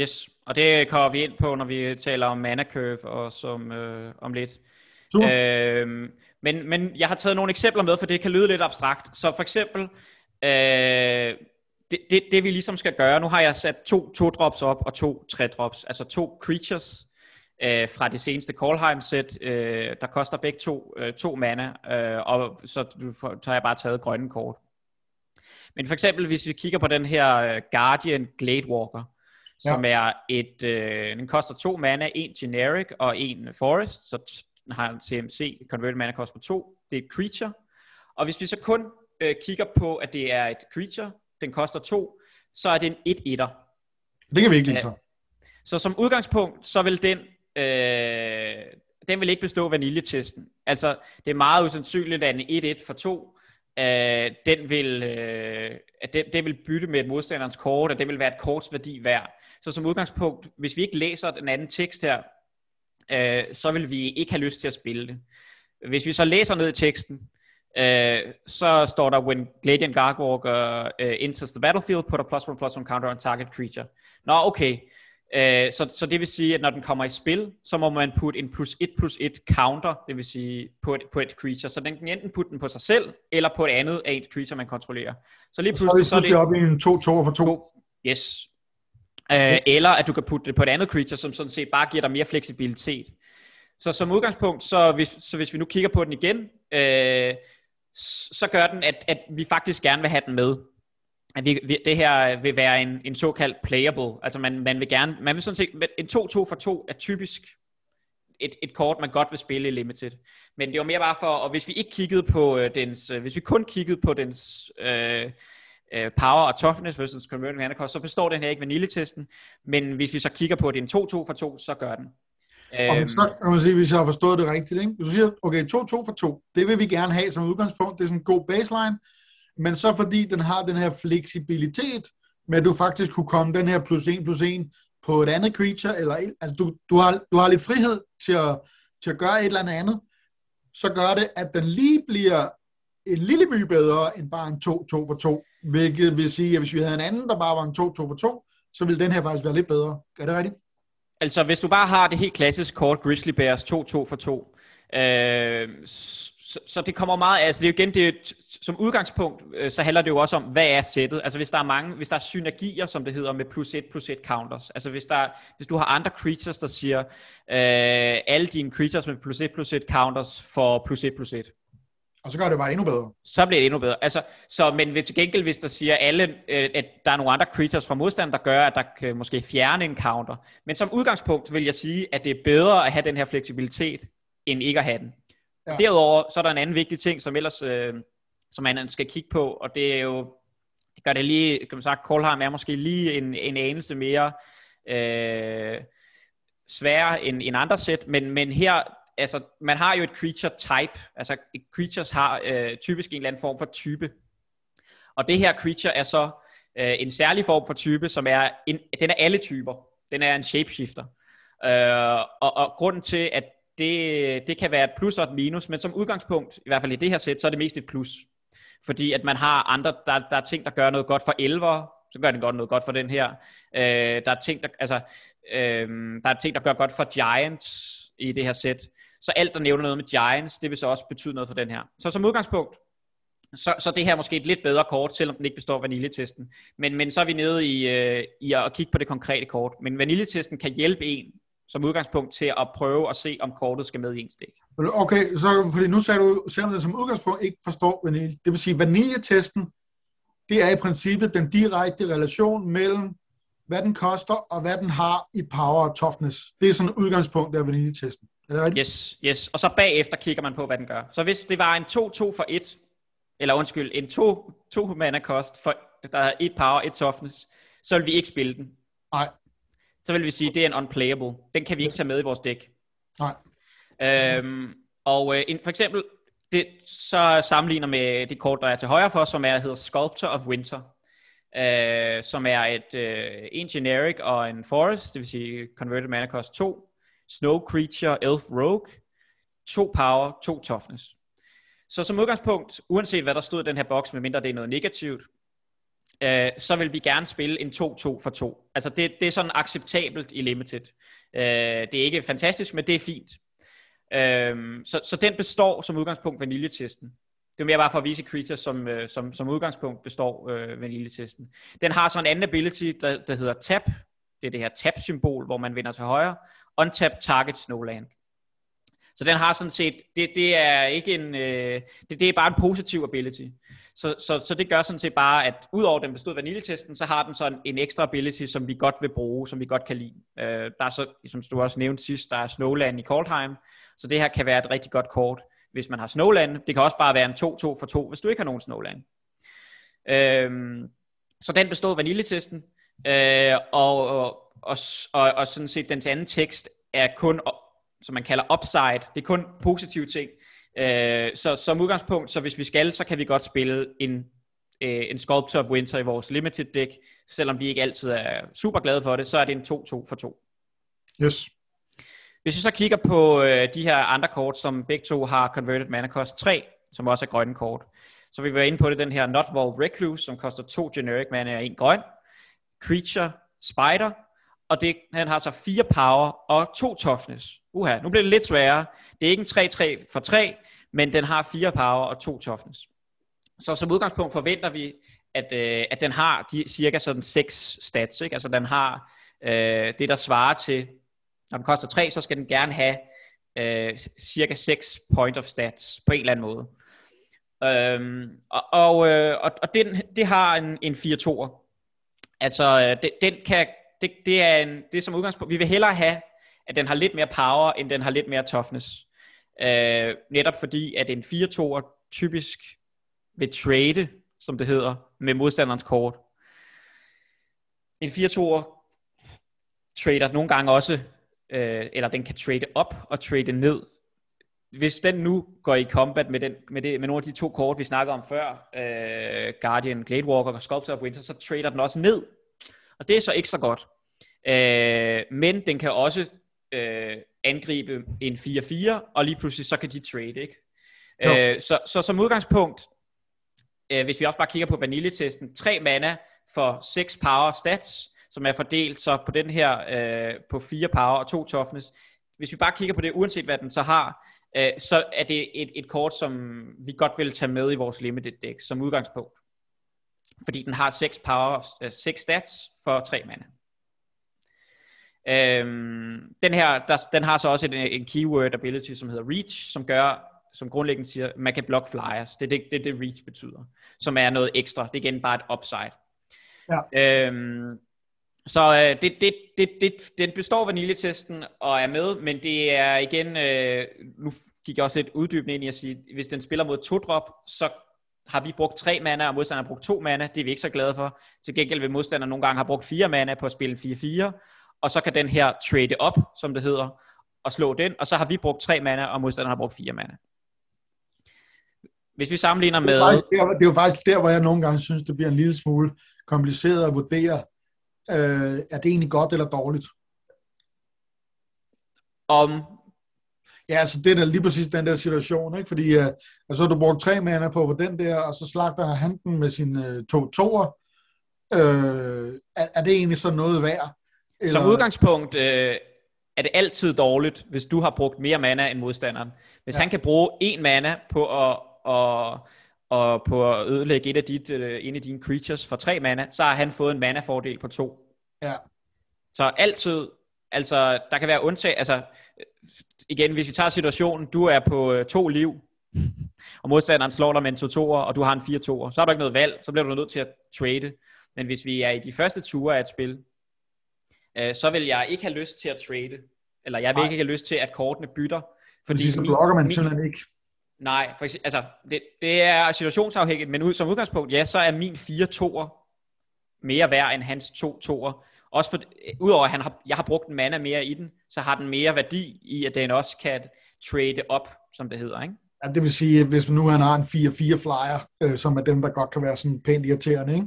Yes, og det kommer vi ind på, når vi taler om mana curve og som, øh, om lidt. Øh, men, men jeg har taget nogle eksempler med, for det kan lyde lidt abstrakt. Så for eksempel, øh, det, det, det vi ligesom skal gøre, nu har jeg sat to to-drops op og to tre-drops, altså to creatures øh, fra det seneste Kaldheim-sæt, øh, der koster begge to, øh, to mana, øh, og så, så har jeg bare taget grønne kort. Men for eksempel, hvis vi kigger på den her Guardian Gladewalker, ja. Som er et, øh, den koster to mana, en generic og en forest, så den har en C M C, converted mana koster på to, det er et creature, og hvis vi så kun øh, kigger på, at det er et creature, den koster to, så er det en et-etter. Det kan vi ikke lide så. Så som udgangspunkt, så vil den, øh, den vil ikke bestå vaniljetesten, altså det er meget usandsynligt, at en et-et for to, øh, den vil, øh, at den, den vil bytte med et modstanderens kort, og det vil være et korts værdi værd. Så som udgangspunkt, hvis vi ikke læser den anden tekst her, øh, så vil vi ikke have lyst til at spille det. Hvis vi så læser ned i teksten, øh, så står der, when Gladian Gladewalker uh, enters the battlefield, put a plus one plus one counter on target creature. Nå, okay. Øh, så, så det vil sige, at når den kommer i spil, så må man putte en plus et plus et counter, det vil sige på et, på et creature. Så den kan enten putte den på sig selv, eller på et andet af et creature, man kontrollerer. Så lige pludselig så er det... Så er det op i en to-to for to. Yes. Okay. Eller at du kan putte det på et andet creature, som sådan set bare giver dig mere fleksibilitet. Så som udgangspunkt, så hvis, så hvis vi nu kigger på den igen, øh, så gør den, at, at vi faktisk gerne vil have den med. At vi, vi, det her vil være en, en såkaldt playable. Altså man, man vil gerne, man vil sådan set, en to-to for to er typisk et, et kort, man godt vil spille i Limited. Men det var mere bare for, og hvis vi ikke kiggede på øh, dens, øh, hvis vi kun kiggede på dens... Øh, power og toughness versus converting mana cost, så består den her ikke vaniljetesten, men hvis vi så kigger på, at det er en to-to for to, så gør den. Og hvis, så, kan man sige, hvis jeg har forstået det rigtigt, ikke? Hvis du siger, okay, to-to for to, det vil vi gerne have som udgangspunkt, det er sådan en god baseline, men så fordi den har den her fleksibilitet, med at du faktisk kunne komme den her plus en plus en på et andet creature, eller altså du, du, har, du har lidt frihed til at, til at gøre et eller andet andet, så gør det, at den lige bliver en lille my bedre end bare en to-to for to, hvilket vil sige, at hvis vi havde en anden, der bare var en to-to for to, så ville den her faktisk være lidt bedre. Er det rigtigt? Altså, hvis du bare har det helt klassiske kort Grizzly Bears to-to for to, øh, så, så det kommer meget af, altså det er jo igen, det, som udgangspunkt, så handler det jo også om, hvad er sættet? Altså, hvis der er mange, hvis der er synergier, som det hedder, med plus et plus et counters, altså hvis, der, hvis du har andre creatures, der siger, øh, alle dine creatures med plus et plus et counters for plus et plus et, og så gør det bare endnu bedre. Så bliver det endnu bedre. Altså, så, men til gengæld, hvis der siger alle, at der er nogle andre creatures fra modstand, der gør, at der kan måske fjerne en counter. Men som udgangspunkt vil jeg sige, at det er bedre at have den her fleksibilitet, end ikke at have den. Ja. Derudover, så er der en anden vigtig ting, som ellers, øh, som man skal kigge på, og det er jo, det gør det lige, kan man sige, Kaldheim er måske lige en, en anelse mere øh, sværere end, end andre sæt, men, men her, altså, man har jo et creature type, altså creatures har øh, typisk en eller anden form for type, og det her creature er så øh, en særlig form for type, som er, en, den er alle typer, den er en shapeshifter, øh, og, og grunden til, at Det, det kan være et plus og et minus, men som udgangspunkt, i hvert fald i det her sæt, så er det mest et plus. Fordi at man har andre, der, der er ting, der gør noget godt for elvere, så gør den godt noget godt for den her. Øh, der er ting, der, altså, øh, der er ting, der gør godt for giants i det her sæt. Så alt, der nævner noget med giants, det vil så også betyde noget for den her. Så som udgangspunkt, så, så det her er måske et lidt bedre kort, selvom den ikke består af vaniljetesten. Men, men så er vi nede i, øh, i at kigge på det konkrete kort. Men vaniljetesten kan hjælpe en, som udgangspunkt til at prøve at se, om kortet skal med i en stik. Okay, så fordi nu sagde du, selvom det som udgangspunkt ikke forstår vanilje, det vil sige, vaniljetesten, det er i princippet den direkte relation mellem, hvad den koster, og hvad den har i power og toughness. Det er sådan et udgangspunkt af vaniljetesten. Er det rigtigt? Yes, yes. Og så bagefter kigger man på, hvad den gør. Så hvis det var en to to for et, eller undskyld, en to to mana kost, for, der er et power, et toughness, så vil vi ikke spille den. Nej. Så vil vi sige, at det er en unplayable. Den kan vi ikke tage med i vores dæk. Nej. Øhm, og øh, for eksempel, det, så sammenligner med det kort, der er til højre for, som er, hedder Sculptor of Winter. Øh, som er et, øh, en generic og en forest, det vil sige Converted Mana Cost to, Snow Creature, Elf Rogue, to Power, to Toughness. Så som udgangspunkt, uanset hvad der stod i den her boks, medmindre det er noget negativt, så vil vi gerne spille en to to for to. Altså det, det er sådan acceptabelt i Limited. Det er ikke fantastisk, men det er fint. Så, så den består som udgangspunkt vaniljetesten. Det er mere bare for at vise creatures, som, som, som udgangspunkt består vaniljetesten. Den har sådan en anden ability, der, der hedder tab. Det er det her tab-symbol, hvor man vender til højre. Untap target snowland. Så den har sådan set, det, det er ikke en, øh, det, det er bare en positiv ability. Så, så, så det gør sådan set bare, at udover den bestod vaniljetesten, så har den sådan en ekstra ability, som vi godt vil bruge, som vi godt kan lide. Øh, der er så, som du også nævnte sidst, der er Snowland i Kaldheim, så det her kan være et rigtig godt kort, hvis man har Snowland. Det kan også bare være en to to for to, hvis du ikke har nogen Snowland. Øh, så den bestod vaniljetesten, øh, og, og, og, og, og sådan set dens anden tekst er kun som man kalder upside, det er kun positive ting. Øh, så som udgangspunkt, så hvis vi skal, så kan vi godt spille en, øh, en Sculptor of Winter i vores limited deck, selvom vi ikke altid er super glade for det, så er det en to to for to. Yes. Hvis vi så kigger på øh, de her andre kort, som begge to har Converted Mana Cost tre, som også er grønne kort, så vil vi være inde på det, den her Nightvault Recluse, som koster to generic mana og en grøn, Creature, Spider, og det, han har så fire power og to toughness. Uha, nu bliver det lidt sværere. Det er ikke en tre tre for tre, men den har fire power og to toughness. Så som udgangspunkt forventer vi, at, øh, at den har de, cirka sådan seks stats. Ikke? Altså den har øh, det, der svarer til, når den koster tre, så skal den gerne have øh, cirka seks point of stats på en eller anden måde. Øhm, og og, øh, og, og den, det har en, en fire toer. Altså øh, den, den kan... Det, det, er en, det er som udgangspunkt, vi vil hellere have, at den har lidt mere power, end den har lidt mere toughness. Øh, netop fordi, at en fire toer typisk vil trade, som det hedder, med modstanderens kort. En fire toer trader nogle gange også, øh, eller den kan trade op og trade ned. Hvis den nu går i combat med, den, med, det, med nogle af de to kort, vi snakkede om før, øh, Guardian Gladewalker og Sculptor of Winter, så trader den også ned. Og det er så ikke så godt. Øh, men den kan også øh, angribe en fire fire, og lige pludselig så kan de trade, ikke? No. Øh, så, så som udgangspunkt, øh, hvis vi også bare kigger på vaniljetesten, tre mana for seks power stats, som er fordelt så på den her øh, på fire power og to toughness. Hvis vi bare kigger på det, uanset hvad den så har, øh, så er det et, et kort, som vi godt vil tage med i vores limited deck som udgangspunkt. Fordi den har seks power, seks stats for tre mana. Øhm, den her, der, den har så også en, en keyword ability, som hedder reach, som gør, som grundlæggende siger, man kan block flyers. Det er det, det, det reach betyder, som er noget ekstra. Det er igen bare et upside. Ja. Øhm, så det, det, det, det, den består vaniljetesten og er med, men det er igen, øh, nu gik jeg også lidt uddybende ind i at sige, hvis den spiller mod to drop, så har vi brugt tre mana, og modstanderen har brugt to mana. Det er vi ikke så glade for. Til gengæld vil modstanderen nogle gange have brugt fire mana på at spille fire fire, og så kan den her trade op, som det hedder, og slå den, og så har vi brugt tre mana, og modstanderen har brugt fire mana. Hvis vi sammenligner med... Det er, faktisk der, det er jo faktisk der, hvor jeg nogle gange synes, det bliver en lille smule kompliceret at vurdere, øh, er det egentlig godt eller dårligt? Om... Ja, altså det er lige præcis den der situation, ikke? Fordi øh, altså, du bruger tre mana på for den der, og så slagter han den med sine øh, to toer. Øh, er, er det egentlig så noget værd? Eller... Som udgangspunkt... Øh... er det altid dårligt, hvis du har brugt mere mana end modstanderen. Hvis ja. han kan bruge en mana på at, og, og på at ødelægge et af dit, en af dine creatures for tre mana, så har han fået en mana-fordel på to. Ja. Så altid, altså der kan være undtag, altså igen, hvis vi tager situationen, du er på to liv, og modstanderen slår dig med en to-toer, og du har en fire-toer, så har du ikke noget valg, så bliver du nødt til at trade. Men hvis vi er i de første ture af et spil, så vil jeg ikke have lyst til at trade, eller jeg vil nej. ikke have lyst til, at kortene bytter. Fordi så blokker man min, simpelthen ikke. Nej, for eksempel, altså, det, det er situationsafhængigt, men ud, som udgangspunkt, ja, så er min fire toer mere værd end hans to toer. Også for, udover at han har, jeg har brugt en mana mere i den, så har den mere værdi i, at den også kan trade op, som det hedder, ikke? Ja, det vil sige, hvis nu han har en fire fire flyer, øh, som er dem, der godt kan være sådan pænt irriterende, ikke?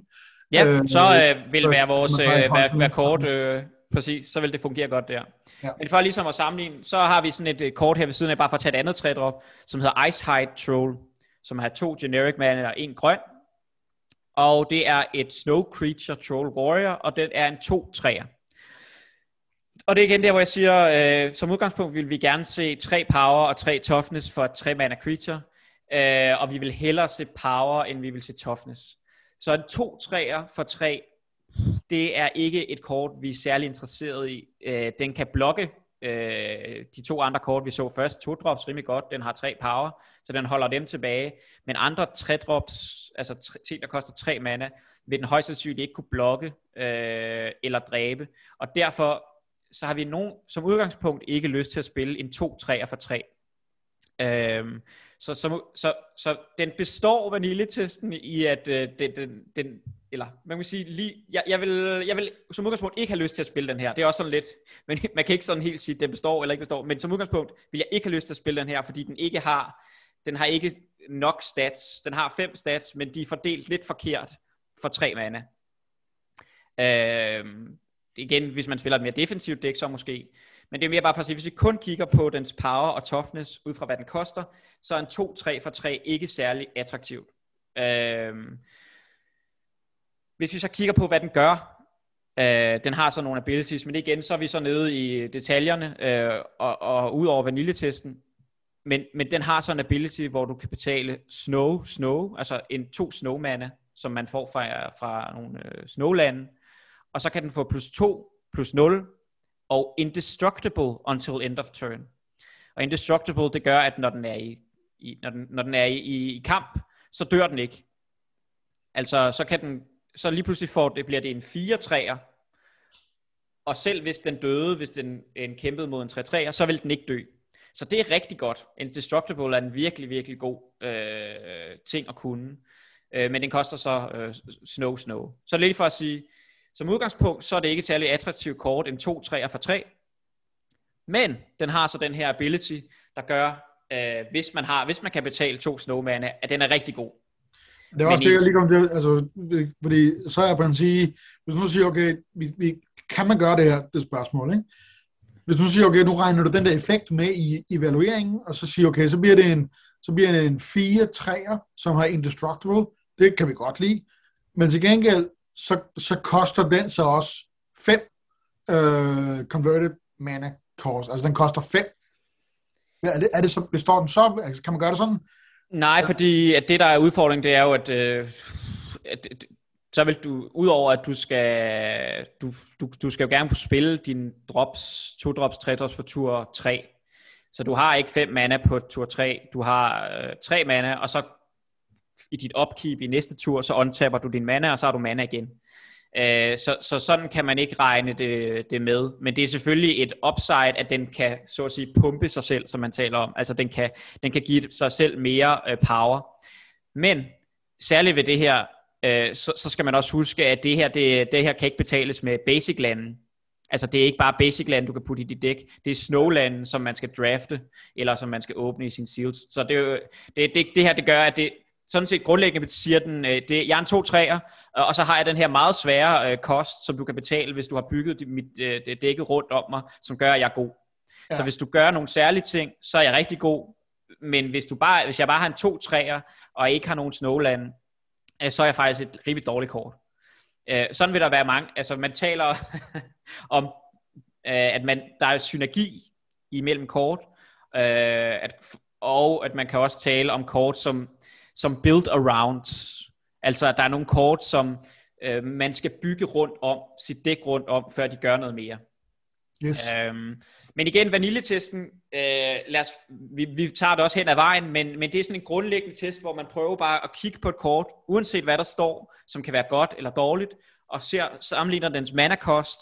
Ja, øh, så øh, vil øh, være vores øh, være, være kort... Øh, Præcis, så vil det fungere godt der. Ja. Men for ligesom at sammenligne, så har vi sådan et kort her ved siden af, bare for at tage et andet tre drop, som hedder Icehide Troll, som har to generic mana eller en grøn. Og det er et snow creature troll warrior, og den er en to-treer. Og det er igen der, hvor jeg siger, øh, som udgangspunkt vil vi gerne se tre power og tre toughness for et tre mana creature. Øh, og vi vil hellere se power, end vi vil se toughness. Så en to-treer for tre, det er ikke et kort, vi er særlig interesseret i. Øh, den kan blokke øh, de to andre kort, vi så først. to drops rimelig godt, den har tre power, så den holder dem tilbage. Men andre tre drops, altså ting, der koster tre mana, vil den højst sandsynligt ikke kunne blokke øh, eller dræbe. Og derfor så har vi nogen, som udgangspunkt ikke lyst til at spille en to-treer for tre. Øhm, så, så, så, så den består vaniljetesten i, at øh, den... den, den eller man kan sige lige, jeg, jeg, vil, jeg vil som udgangspunkt ikke have lyst til at spille den her. Det er også sådan lidt, men man kan ikke sådan helt sige, at den består eller ikke består. Men som udgangspunkt vil jeg ikke have lyst til at spille den her, fordi den ikke har, den har ikke nok stats. Den har fem stats, men de er fordelt lidt forkert for tre mana. Øhm, igen, hvis man spiller et mere defensivt dæk, så måske. Men det er mere bare for at sige, hvis vi kun kigger på dens power og toughness ud fra hvad den koster, så er en to-tre for tre ikke særlig attraktivt. Øhm, Hvis vi så kigger på, hvad den gør, øh, den har så nogle abilities, men igen, så er vi så nede i detaljerne øh, og, og ud over vaniljetesten. Men, men den har så en ability, hvor du kan betale snow, snow, altså en to snowmana, som man får fra, fra nogle øh, snowlande. Og så kan den få plus to, plus nul og indestructible until end of turn. Og indestructible, det gør, at når den er i, i, når den, når den er i, i kamp, så dør den ikke. Altså, så kan den... Så lige pludselig får det, bliver det en fire-treer. Og selv hvis den døde, hvis den en kæmpede mod en tre-treer, så vil den ikke dø. Så det er rigtig godt. Indestructible er en virkelig, virkelig god øh, ting at kunne. Øh, men den koster så øh, snow, snow. Så lidt for at sige, som udgangspunkt, så er det ikke et særligt attraktivt kort, en to-treer for tre. Men den har så den her ability, der gør, øh, hvis, man har, hvis man kan betale to snowmane, at den er rigtig god. Det er også det, jeg lige kom til, altså, fordi så er jeg på at sige, hvis nu siger, okay, vi, vi, kan man gøre det her, det spørgsmål, ikke? Hvis nu siger, okay, nu regner du den der effekt med i evalueringen, og så siger, okay, så bliver det en, så bliver det en fire-treer, som har indestructible, det kan vi godt lide, men til gengæld, så, så koster den så også fem øh, converted mana cost, altså den koster fem. Er det, er det så, består den så, altså, kan man gøre det sådan? Nej, fordi at det der er udfordringen, det er jo at, øh, at, at så vil du udover at du skal du du du skal jo gerne kunne spille dine drops, to drops, tre drops på tur tre. Så du har ikke fem mana på tur tre, du har øh, tre mana, og så i dit upkeep i næste tur så untapper du din mana, og så har du mana igen. Øh, så, så sådan kan man ikke regne det, det med. Men det er selvfølgelig et upside, at den kan, så at sige, pumpe sig selv, som man taler om. Altså den kan, den kan give sig selv mere øh, power. Men særligt ved det her, øh, så, så skal man også huske, at det her, det, det her kan ikke betales med basic-landen. Altså det er ikke bare basic-landen, du kan putte i dit dæk. Det er snow-landen, som man skal drafte, eller som man skal åbne i sine seals. Så det, det, det, det her, det gør, at det... Sådan set grundlæggende siger den, det, jeg er en to træer, og så har jeg den her meget svære øh, kost, som du kan betale, hvis du har bygget mit øh, dække rundt om mig, som gør, at jeg er god. Ja. Så hvis du gør nogle særlige ting, så er jeg rigtig god. Men hvis, du bare, hvis jeg bare har en to træer, og ikke har nogen snowland, øh, så er jeg faktisk et rimelig dårligt kort. Øh, sådan vil der være mange. Altså man taler om, øh, at man, der er synergi imellem kort, øh, at, og at man kan også tale om kort, som... som build around. Altså der er nogle kort, som øh, man skal bygge rundt om, sit dæk rundt om, før de gør noget mere. Yes. Øhm, men igen, vaniljetesten, øh, lad os, vi, vi tager det også hen ad vejen, men, men det er sådan en grundlæggende test, hvor man prøver bare at kigge på et kort, uanset hvad der står, som kan være godt eller dårligt, og ser, sammenligner dens mana cost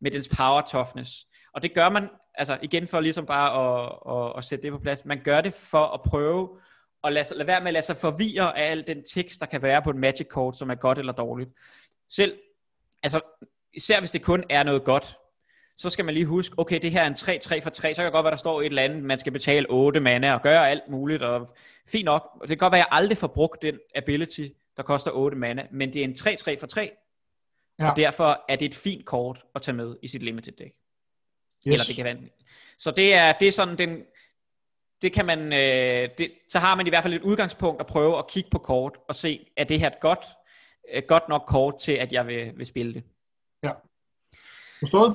med dens power toughness. Og det gør man, altså igen for ligesom bare at, at, at sætte det på plads, man gør det for at prøve og lad, lad være med at lade sig forvirre af al den tekst, der kan være på et magic kort, som er godt eller dårligt. Selv, altså, især hvis det kun er noget godt, så skal man lige huske, okay, det her er en tre tre for tre, så kan godt være, der står et eller andet, man skal betale otte mana og gøre alt muligt, og fint nok. Og det kan godt være, at jeg aldrig får brugt den ability, der koster otte mana, men det er en tre tre for tre, ja. Og derfor er det et fint kort at tage med i sit limited deck. Yes. Eller det kan være. Så det er, det er sådan den... Det kan man, øh, det, så har man i hvert fald et udgangspunkt at prøve at kigge på kort og se, er det her et godt, et godt nok kort til, at jeg vil, vil spille det. Ja. Forstået?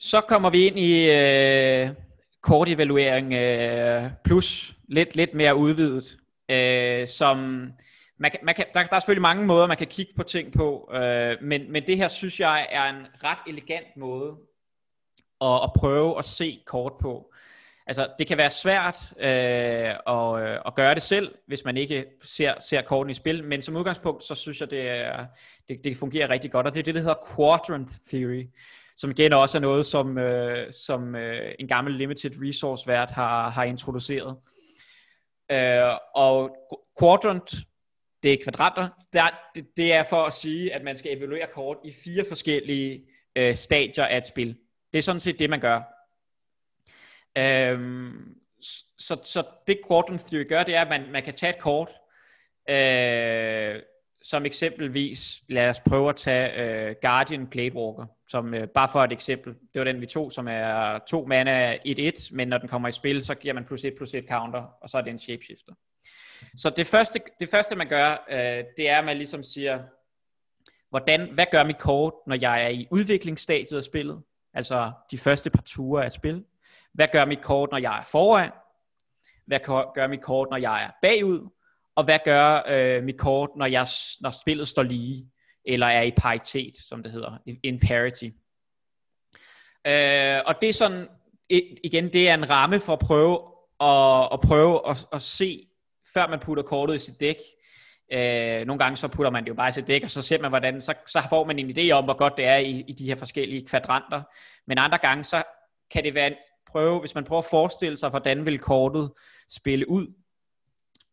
Så kommer vi ind i øh, kortevaluering øh, plus lidt, lidt mere udvidet. Øh, som man, man kan, der, der er selvfølgelig mange måder, man kan kigge på ting på, øh, men, men det her synes jeg er en ret elegant måde at, at prøve at se kort på. Altså, det kan være svært øh, at, øh, at gøre det selv, hvis man ikke ser, ser korten i spil, men som udgangspunkt, så synes jeg, det, er, det, det fungerer rigtig godt, og det er det, der hedder Quadrant Theory, som igen også er noget, som, øh, som øh, en gammel Limited Resource-vært har, har introduceret. Øh, og Quadrant, det er kvadrater, der, det, det er for at sige, at man skal evaluere kort i fire forskellige øh, stadier af et spil. Det er sådan set det, man gør. Øhm, så, så det quadrant theory gør, det er, at man, man kan tage et kort, øh, som eksempelvis, lad os prøve at tage øh, Guardian Gladewalker, som øh, bare for et eksempel, det var den vi tog, som er to mana et et, men når den kommer i spil, så giver man plus et plus et counter, og så er det en shapeshifter. Så det første, det første man gør, øh, det er, at man ligesom siger, hvordan, hvad gør mit kort, når jeg er i udviklingsstadiet af spillet, altså de første par ture af et spil. Hvad gør mit kort, når jeg er foran? Hvad gør mit kort, når jeg er bagud? Og hvad gør øh, mit kort, når, jeg, når spillet står lige? Eller er i paritet, som det hedder. In parity. Øh, og det er sådan, igen, det er en ramme for at prøve at, at, prøve at, at se, før man putter kortet i sit dæk. Øh, nogle gange så putter man det jo bare i sit dæk, og så ser man, hvordan, så, så får man en idé om, hvor godt det er i, i de her forskellige kvadranter. Men andre gange, så kan det være en, prøve, hvis man prøver at forestille sig, hvordan vil kortet spille ud,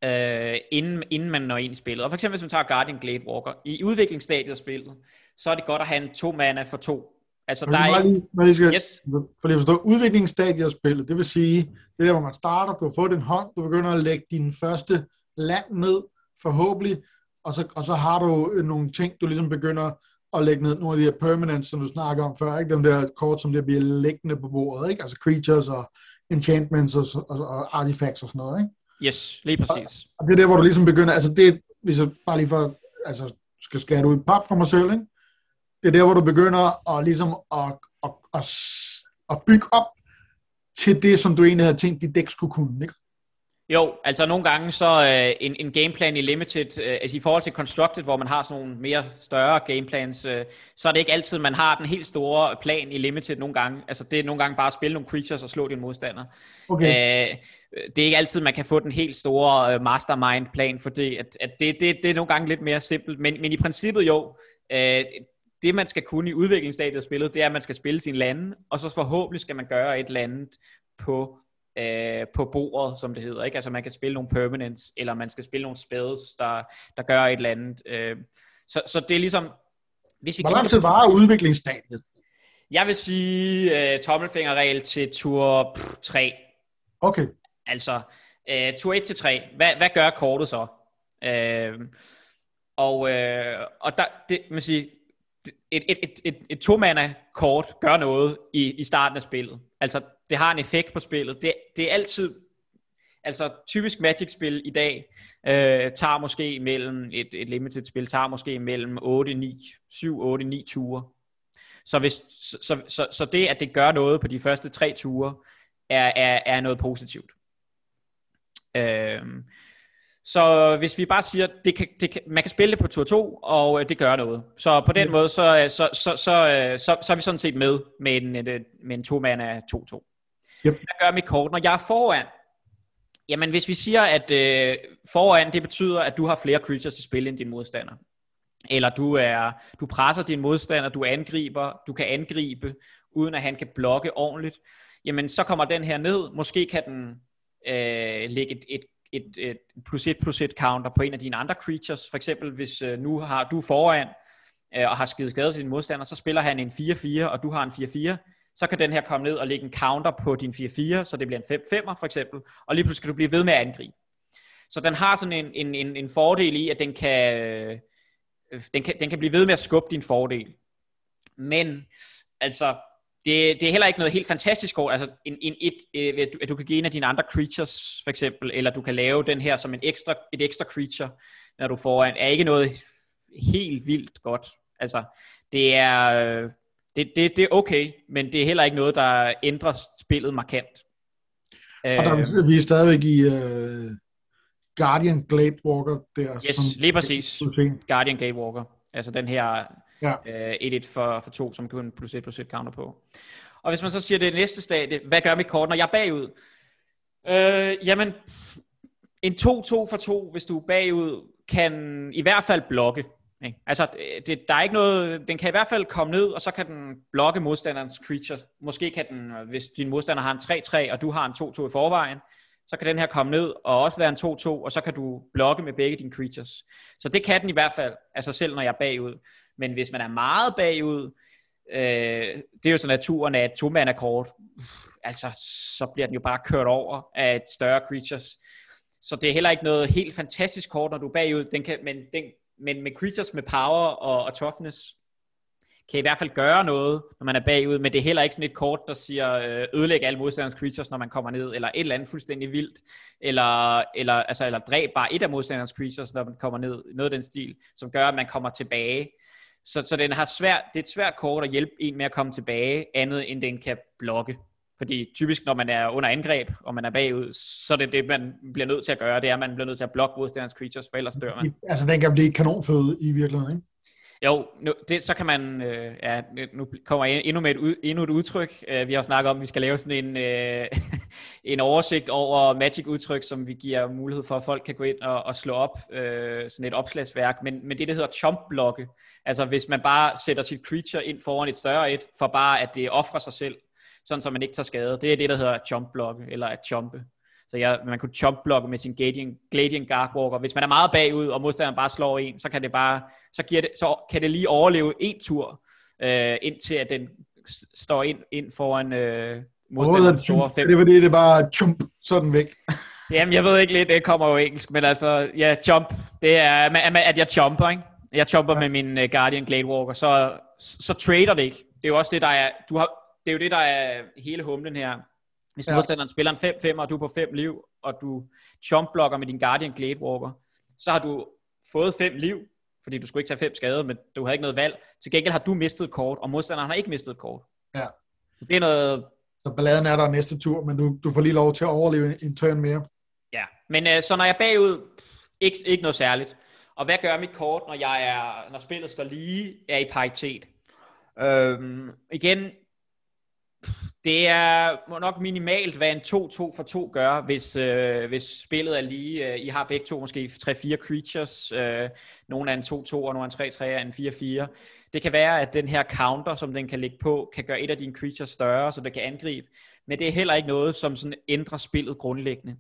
øh, inden, inden man når ind i spillet. Og for eksempel, hvis man tager Guardian Gladewalker, i udviklingsstadiet af spillet, så er det godt at have en to mana for to. Altså, der er lige, man lige skal, yes. For lige at forstå, udviklingsstadiet af spillet, det vil sige, det er der, hvor man starter, du har fået din hånd, du begynder at lægge din første land ned, forhåbentlig, og så, og så har du nogle ting, du ligesom begynder og lægge ned nogle af de her permanents, som du snakker om før, ikke? Dem der kort, som der bliver liggende på bordet, ikke? Altså creatures og enchantments og, og, og artifacts og sådan noget, ikke? Yes, lige præcis. Og, og det er der, hvor du ligesom begynder, altså det, hvis jeg bare lige for, altså skal skære det ud i pap for mig selv, ikke? Det er der, hvor du begynder at ligesom at, at, at, at bygge op til det, som du egentlig havde tænkt, dit dæk skulle kunne, ikke? Jo, altså nogle gange så øh, en, en gameplan i Limited, øh, altså i forhold til Constructed, hvor man har sådan nogle mere større gameplans, øh, så er det ikke altid, man har den helt store plan i Limited nogle gange. Altså det er nogle gange bare at spille nogle creatures og slå dine modstandere. Okay. Øh, det er ikke altid, man kan få den helt store øh, mastermind-plan, for det, at, at det, det, det er nogle gange lidt mere simpelt. Men, men i princippet jo, øh, det man skal kunne i udviklingsstadiet af spillet, det er, at man skal spille sine lande, og så forhåbentlig skal man gøre et eller andet på... Øh, på bordet, som det hedder, ikke? Altså man kan spille nogle permanents, eller man skal spille nogle spells, der, der gør et eller andet. Øh, så, så det er ligesom... Hvis vi hvor langt det varer udviklingsstadiet? Jeg vil sige øh, tommelfingerregel til tur pff, tre. Okay. Altså øh, tur et til tre. Hvad, hvad gør kortet så? Øh, og øh, og der, det, man siger, et, et, et, et, et to-mana-kort gør noget i, i starten af spillet. Altså det har en effekt på spillet. Det, det er altid, altså typisk Magic-spil i dag, øh, tager måske mellem, et, et Limited-spil tager måske mellem otte ni, syv otte ni ture. Så, hvis, så, så, så, så det, at det gør noget på de første tre ture, er, er, er noget positivt. Øh, så hvis vi bare siger, det kan, det kan, man kan spille det på tur to, og det gør noget. Så på den måde, så, så, så, så, så, så er vi sådan set med med en, med en to-mana to-to. Yep. Hvad gør mit kort, når jeg er foran? Jamen hvis vi siger, at øh, foran, det betyder, at du har flere creatures til spil end din modstander. Eller du, er, du presser din modstander, du angriber, du kan angribe, uden at han kan blokke ordentligt. Jamen så kommer den her ned, måske kan den øh, lægge et, et Et, et plus et plus et counter på en af dine andre creatures. For eksempel hvis øh, nu har du foran øh, og har skidt skade til din modstander, så spiller han en fire fire, og du har en fire fire, så kan den her komme ned og lægge en counter på din fire fire, så det bliver en fem femmer for eksempel, og lige pludselig kan du blive ved med at angribe. Så den har sådan en, en, en, en fordel i, at den kan, øh, den, kan, den kan blive ved med at skubbe din fordel. Men altså Det, det er heller ikke noget helt fantastisk kort, altså en, en et, øh, du, at du kan give en af dine andre creatures, for eksempel, eller du kan lave den her som en ekstra, et ekstra creature, når du får en, er ikke noget helt vildt godt. Altså, det er, det, det, det er okay, men det er heller ikke noget, der ændrer spillet markant. Og der, vi er stadigvæk i uh, Guardian Gladewalker der. Yes, som, lige præcis. Guardian Gladewalker, altså den her... Ja. et et for, for to, som kan have en plus et plus et counter på. Og hvis man så siger det næste stadie, hvad gør mit kort, når jeg er bagud? Øh, jamen, en to to for to, hvis du er bagud, kan i hvert fald blokke. Ikke? Altså, det, der er ikke noget, den kan i hvert fald komme ned, og så kan den blokke modstanderens creatures. Måske kan den, hvis din modstander har en tre tre, og du har en to to i forvejen, så kan den her komme ned og også være en to to, og så kan du blokke med begge dine creatures. Så det kan den i hvert fald, altså selv når jeg er bagud. Men hvis man er meget bagud, øh, det er jo sådan naturen af et to-mana-kort, altså så bliver den jo bare kørt over af et større creatures. Så det er heller ikke noget helt fantastisk kort, når du er bagud. Den kan, men, den, men med creatures med power og, og toughness, kan i hvert fald gøre noget, når man er bagud, men det er heller ikke sådan et kort, der siger, ødelæg alle modstanderens creatures, når man kommer ned, eller et eller andet fuldstændig vildt, eller, eller, altså, eller dræb bare et af modstanderens creatures, når man kommer ned, noget af den stil, som gør, at man kommer tilbage. Så, så den har svært, det er et svært kort at hjælpe en med at komme tilbage, andet end den kan blokke. Fordi typisk, når man er under angreb, og man er bagud, så er det det, man bliver nødt til at gøre, det er, at man bliver nødt til at blokke modstanderens creatures, for ellers dør man. Altså, den kan blive kanonføde i virkeligheden, ikke? Jo, nu, det, så kan man, øh, ja, nu kommer jeg endnu med et, ud, endnu et udtryk. Uh, vi har snakket om, at vi skal lave sådan en, øh, en oversigt over Magic-udtryk, som vi giver mulighed for, at folk kan gå ind og, og slå op, øh, sådan et opslagsværk. Men, men det, der hedder chomp-blokke, altså hvis man bare sætter sit creature ind foran et større et, for bare at det offrer sig selv, sådan så man ikke tager skade. Det er det, der hedder chomp-blokke, eller at chompe. Så jeg, man kunne chomp-blokke med sin Gladian, Gladian Gardwalker. Hvis man er meget bagud, og modstanderen bare slår en, så kan det, bare, så giver det, så kan det lige overleve en tur, øh, indtil at den står ind, ind foran øh, modstanderen store fem. Det var det, det bare chomp, sådan væk. Jamen, jeg ved ikke lidt, det kommer jo engelsk, men altså, ja, chomp, det er, at jeg chomper, ikke? Jeg chomper ja. Med min Guardian Gladewalker, så, så trader det ikke. Det er jo også det, der er, du har, det er jo det, der er hele humlen her. Hvis ja. Modstanderen spiller en fem fem, og du er på fem liv, og du chomp-blokker med din Guardian Gladewalker, så har du fået fem liv, fordi du skulle ikke tage fem skade, men du havde ikke noget valg. Til gengæld har du mistet kort, og modstanderen har ikke mistet kort. Ja. Så det er noget... Så balladen er der næste tur, men du, du får lige lov til at overleve en turn mere. Ja, men øh, så når jeg er bagud, pff, ikke, ikke noget særligt. Og hvad gør mit kort, når, jeg er, når spillet står lige, er i paritet? Øhm, igen, pff, det er nok minimalt, hvad en to to for to gør, hvis, øh, hvis spillet er lige. Øh, I har begge to måske tre fire creatures. Øh, nogle er en to to, og nogle er en tre tre, og en fire fire. Det kan være, at den her counter, som den kan lægge på, kan gøre et af dine creatures større, så det kan angribe. Men det er heller ikke noget, som sådan ændrer spillet grundlæggende.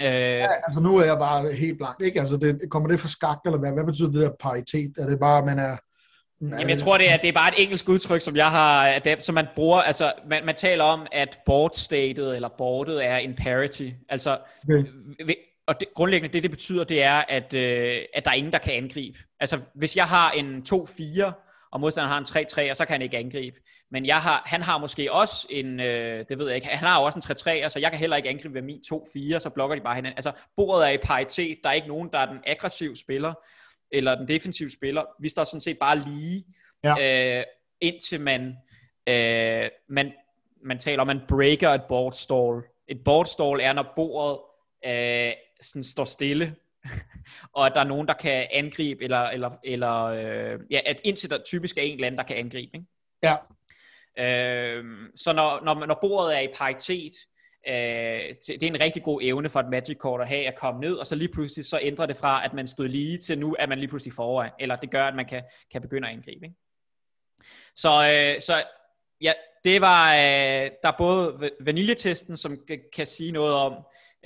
Øh, ja, altså nu er jeg bare helt blank, ikke? Altså det, kommer det fra skak eller hvad? Hvad betyder det der paritet? Er det bare, man er... Man Jamen jeg tror, det er, det er bare et engelsk udtryk, som jeg har, som man bruger, altså man, man taler om, at boardstatet eller boardet er en parity. Altså, okay. Og det, grundlæggende det, det betyder, det er, at, øh, at der er ingen, der kan angribe. Altså hvis jeg har en to fire, og modstanderen har en tre tre, og så kan han ikke angribe. Men jeg har, han har måske også en, øh, det ved jeg ikke, han har også en tre tre, så jeg kan heller ikke angribe ved min to fire, så blokker de bare hinanden. Altså, bordet er i paritet, der er ikke nogen, der er den aggressive spiller, eller den defensive spiller. Vi står sådan set bare lige, ja. øh, indtil man, øh, man, man taler om, man breaker et board stall. Et board stall er, når bordet øh, sådan står stille, og at der er nogen, der kan angribe, eller, eller, eller øh, ja, at indtil der typisk er en eller anden, der kan angribe, ikke? Ja. Øh, så når, når, når bordet er i paritet, øh, det er en rigtig god evne for et Magic Kort at have at komme ned, og så lige pludselig så ændrer det fra, at man stod lige til nu, at man lige pludselig foran, eller det gør, at man kan, kan begynde at angribe, ikke? Så, øh, så ja, det var, øh, der er både vaniljetesten, som kan sige noget om,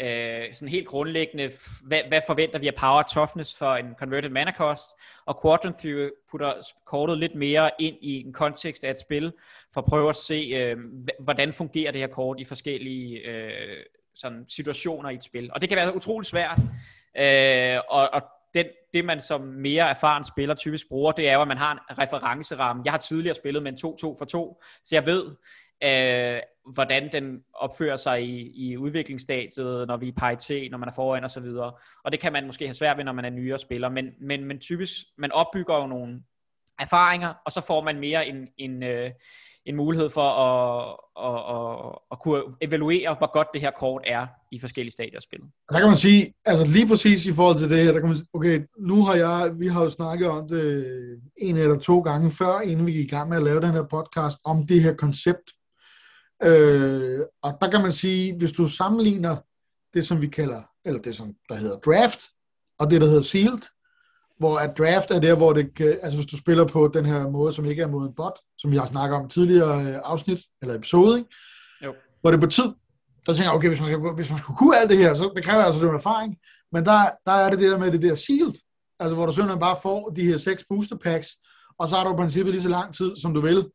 Øh, sådan helt grundlæggende, hvad, hvad forventer vi af power toughness for en converted mana cost, og quadrant theory putter kortet lidt mere ind i en kontekst af et spil, for at prøve at se, øh, hvordan fungerer det her kort i forskellige øh, sådan situationer i et spil, og det kan være utroligt svært, øh, og, og den, det man som mere erfaren spiller typisk bruger, det er jo, at man har en referenceramme. Jeg har tidligere spillet med en to to for to, så jeg ved, Øh, hvordan den opfører sig i, i udviklingsstadiet, når vi er i paritet, når man er foran og så videre. Og det kan man måske have svært ved, når man er nyere spiller, men, men, men typisk, man opbygger jo nogle erfaringer, og så får man mere en, en, øh, en mulighed for at, at, at, at kunne evaluere, hvor godt det her kort er i forskellige stadier af spillet. Så kan man sige, altså lige præcis i forhold til det her, der kan man sige, okay, nu har jeg, vi har jo snakket om det en eller to gange før, inden vi gik i gang med at lave den her podcast, om det her koncept. Øh, og der kan man sige, hvis du sammenligner det, som vi kalder, eller det, som der hedder draft, og det, der hedder sealed, hvor at draft er der, hvor det kan, altså hvis du spiller på den her måde, som ikke er mod en bot, som vi har snakket om tidligere afsnit, eller episode, ikke? Jo. Hvor det er på tid, der tænker jeg, okay, hvis man, skal, hvis man skulle kunne alt det her, så det kræver altså det en erfaring, men der, der er det der med det der sealed, altså hvor du simpelthen bare får de her seks booster packs, og så har du i princippet lige så lang tid, som du vil,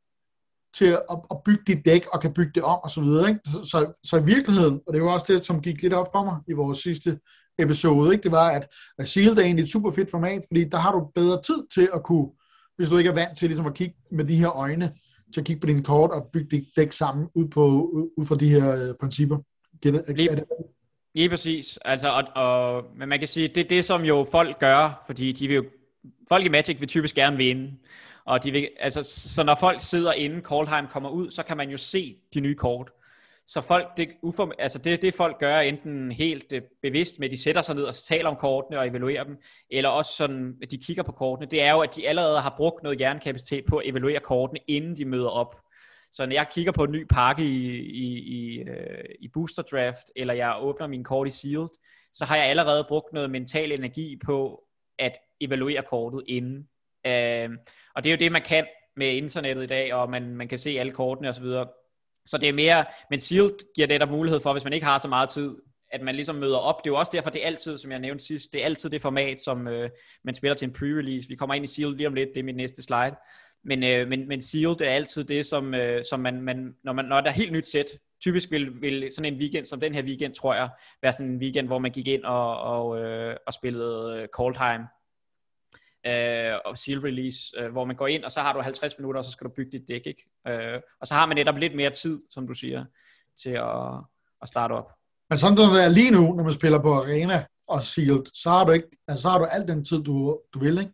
til at, at bygge dit dæk, og kan bygge det om, og så videre, ikke? Så, så, så i virkeligheden, og det var også det, som gik lidt op for mig i vores sidste episode, ikke? Det var, at, at Shield er egentlig et super fedt format, fordi der har du bedre tid til at kunne, hvis du ikke er vant til ligesom at kigge med de her øjne, til at kigge på dine kort, og bygge dit dæk sammen, ud, på, ud fra de her øh, principper. Lige, lige præcis, altså, og, og, men man kan sige, det er det, som jo folk gør, fordi de vil jo, folk i Magic vil typisk gerne vinde. Og de vil, altså, så når folk sidder inde, Kaldheim kommer ud, så kan man jo se de nye kort. Så folk, det, uform, altså det, det folk gør enten helt bevidst med, at de sætter sig ned og taler om kortene og evaluerer dem, eller også sådan, at de kigger på kortene, det er jo, at de allerede har brugt noget hjernekapacitet på at evaluere kortene, inden de møder op. Så når jeg kigger på en ny pakke i, i, i, i Booster Draft, eller jeg åbner mine kort i Sealed, så har jeg allerede brugt noget mental energi på at evaluere kortet inden. Øh, og det er jo det man kan med internettet i dag, og man, man kan se alle kortene og så videre. Så det er mere, men Sealed giver det der mulighed for, hvis man ikke har så meget tid, at man ligesom møder op. Det er jo også derfor, det er altid, som jeg nævnte sidst, det er altid det format, som øh, man spiller til en pre-release. Vi kommer ind i Sealed lige om lidt, det er mit næste slide. Men, øh, men, men Sealed er altid det, som, øh, som man, man, når man, når der er helt nyt sæt, typisk vil, vil sådan en weekend som den her weekend, tror jeg, være sådan en weekend, hvor man gik ind og, og, øh, og spillede øh, Kaldheim og seal release, hvor man går ind, og så har du halvtreds minutter, og så skal du bygge dit dæk, ikke? Og så har man netop lidt mere tid, som du siger, til at, at starte op. Men sådan det er lige nu, når man spiller på Arena og Sealed, så har du ikke, altså, så har du al den tid, du, du vil, ikke?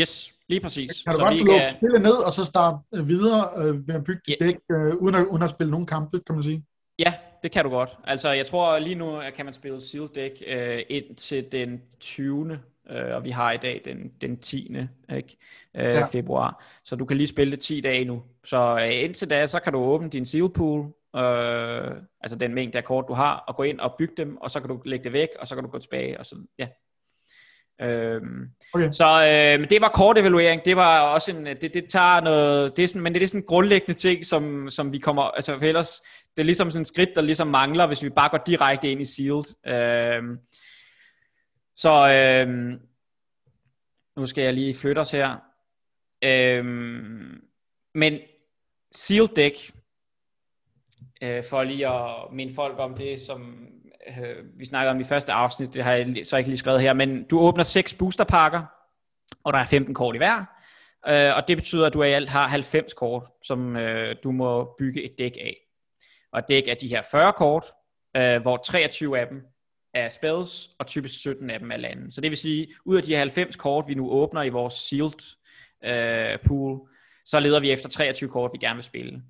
Yes, lige præcis. Kan du så godt lukke kan... spille ned, og så starte videre med at bygge dit yeah. dæk, øh, uden, at, uden at spille nogle kampe, kan man sige? Ja, det kan du godt. Altså, jeg tror lige nu, kan man spille Sealed Deck øh, ind til den tyvende Øh, og vi har i dag den, den tiende Ikke? Øh, ja. februar. Så du kan lige spille det ti dage nu. Så øh, indtil da, så kan du åbne din Seal Pool, øh, altså den mængde af kort, du har, og gå ind og bygge dem, og så kan du lægge det væk, og så kan du gå tilbage, og sådan, ja. Øhm, okay. Så øh, det var kort evaluering. Det var også en det, det tager noget det er sådan, men det er sådan en grundlæggende ting som, som vi kommer, altså for ellers det er ligesom sådan et skridt der ligesom mangler, hvis vi bare går direkte ind i Sealed. øhm, Så øhm, nu skal jeg lige flytte os her. øhm, Men Sealed Deck, øh, for lige at minde folk om det, som vi snakkede om i første afsnit, det har jeg så ikke lige skrevet her, men du åbner seks boosterpakker, og der er femten kort i hver, og det betyder, at du i alt har halvfems kort, som du må bygge et dæk af. Og et dæk af de her fyrre kort, hvor treogtyve af dem er spells, og typisk sytten af dem er lande. Så det vil sige, ud af de halvfems kort, vi nu åbner i vores sealed pool, så leder vi efter treogtyve kort, vi gerne vil spille.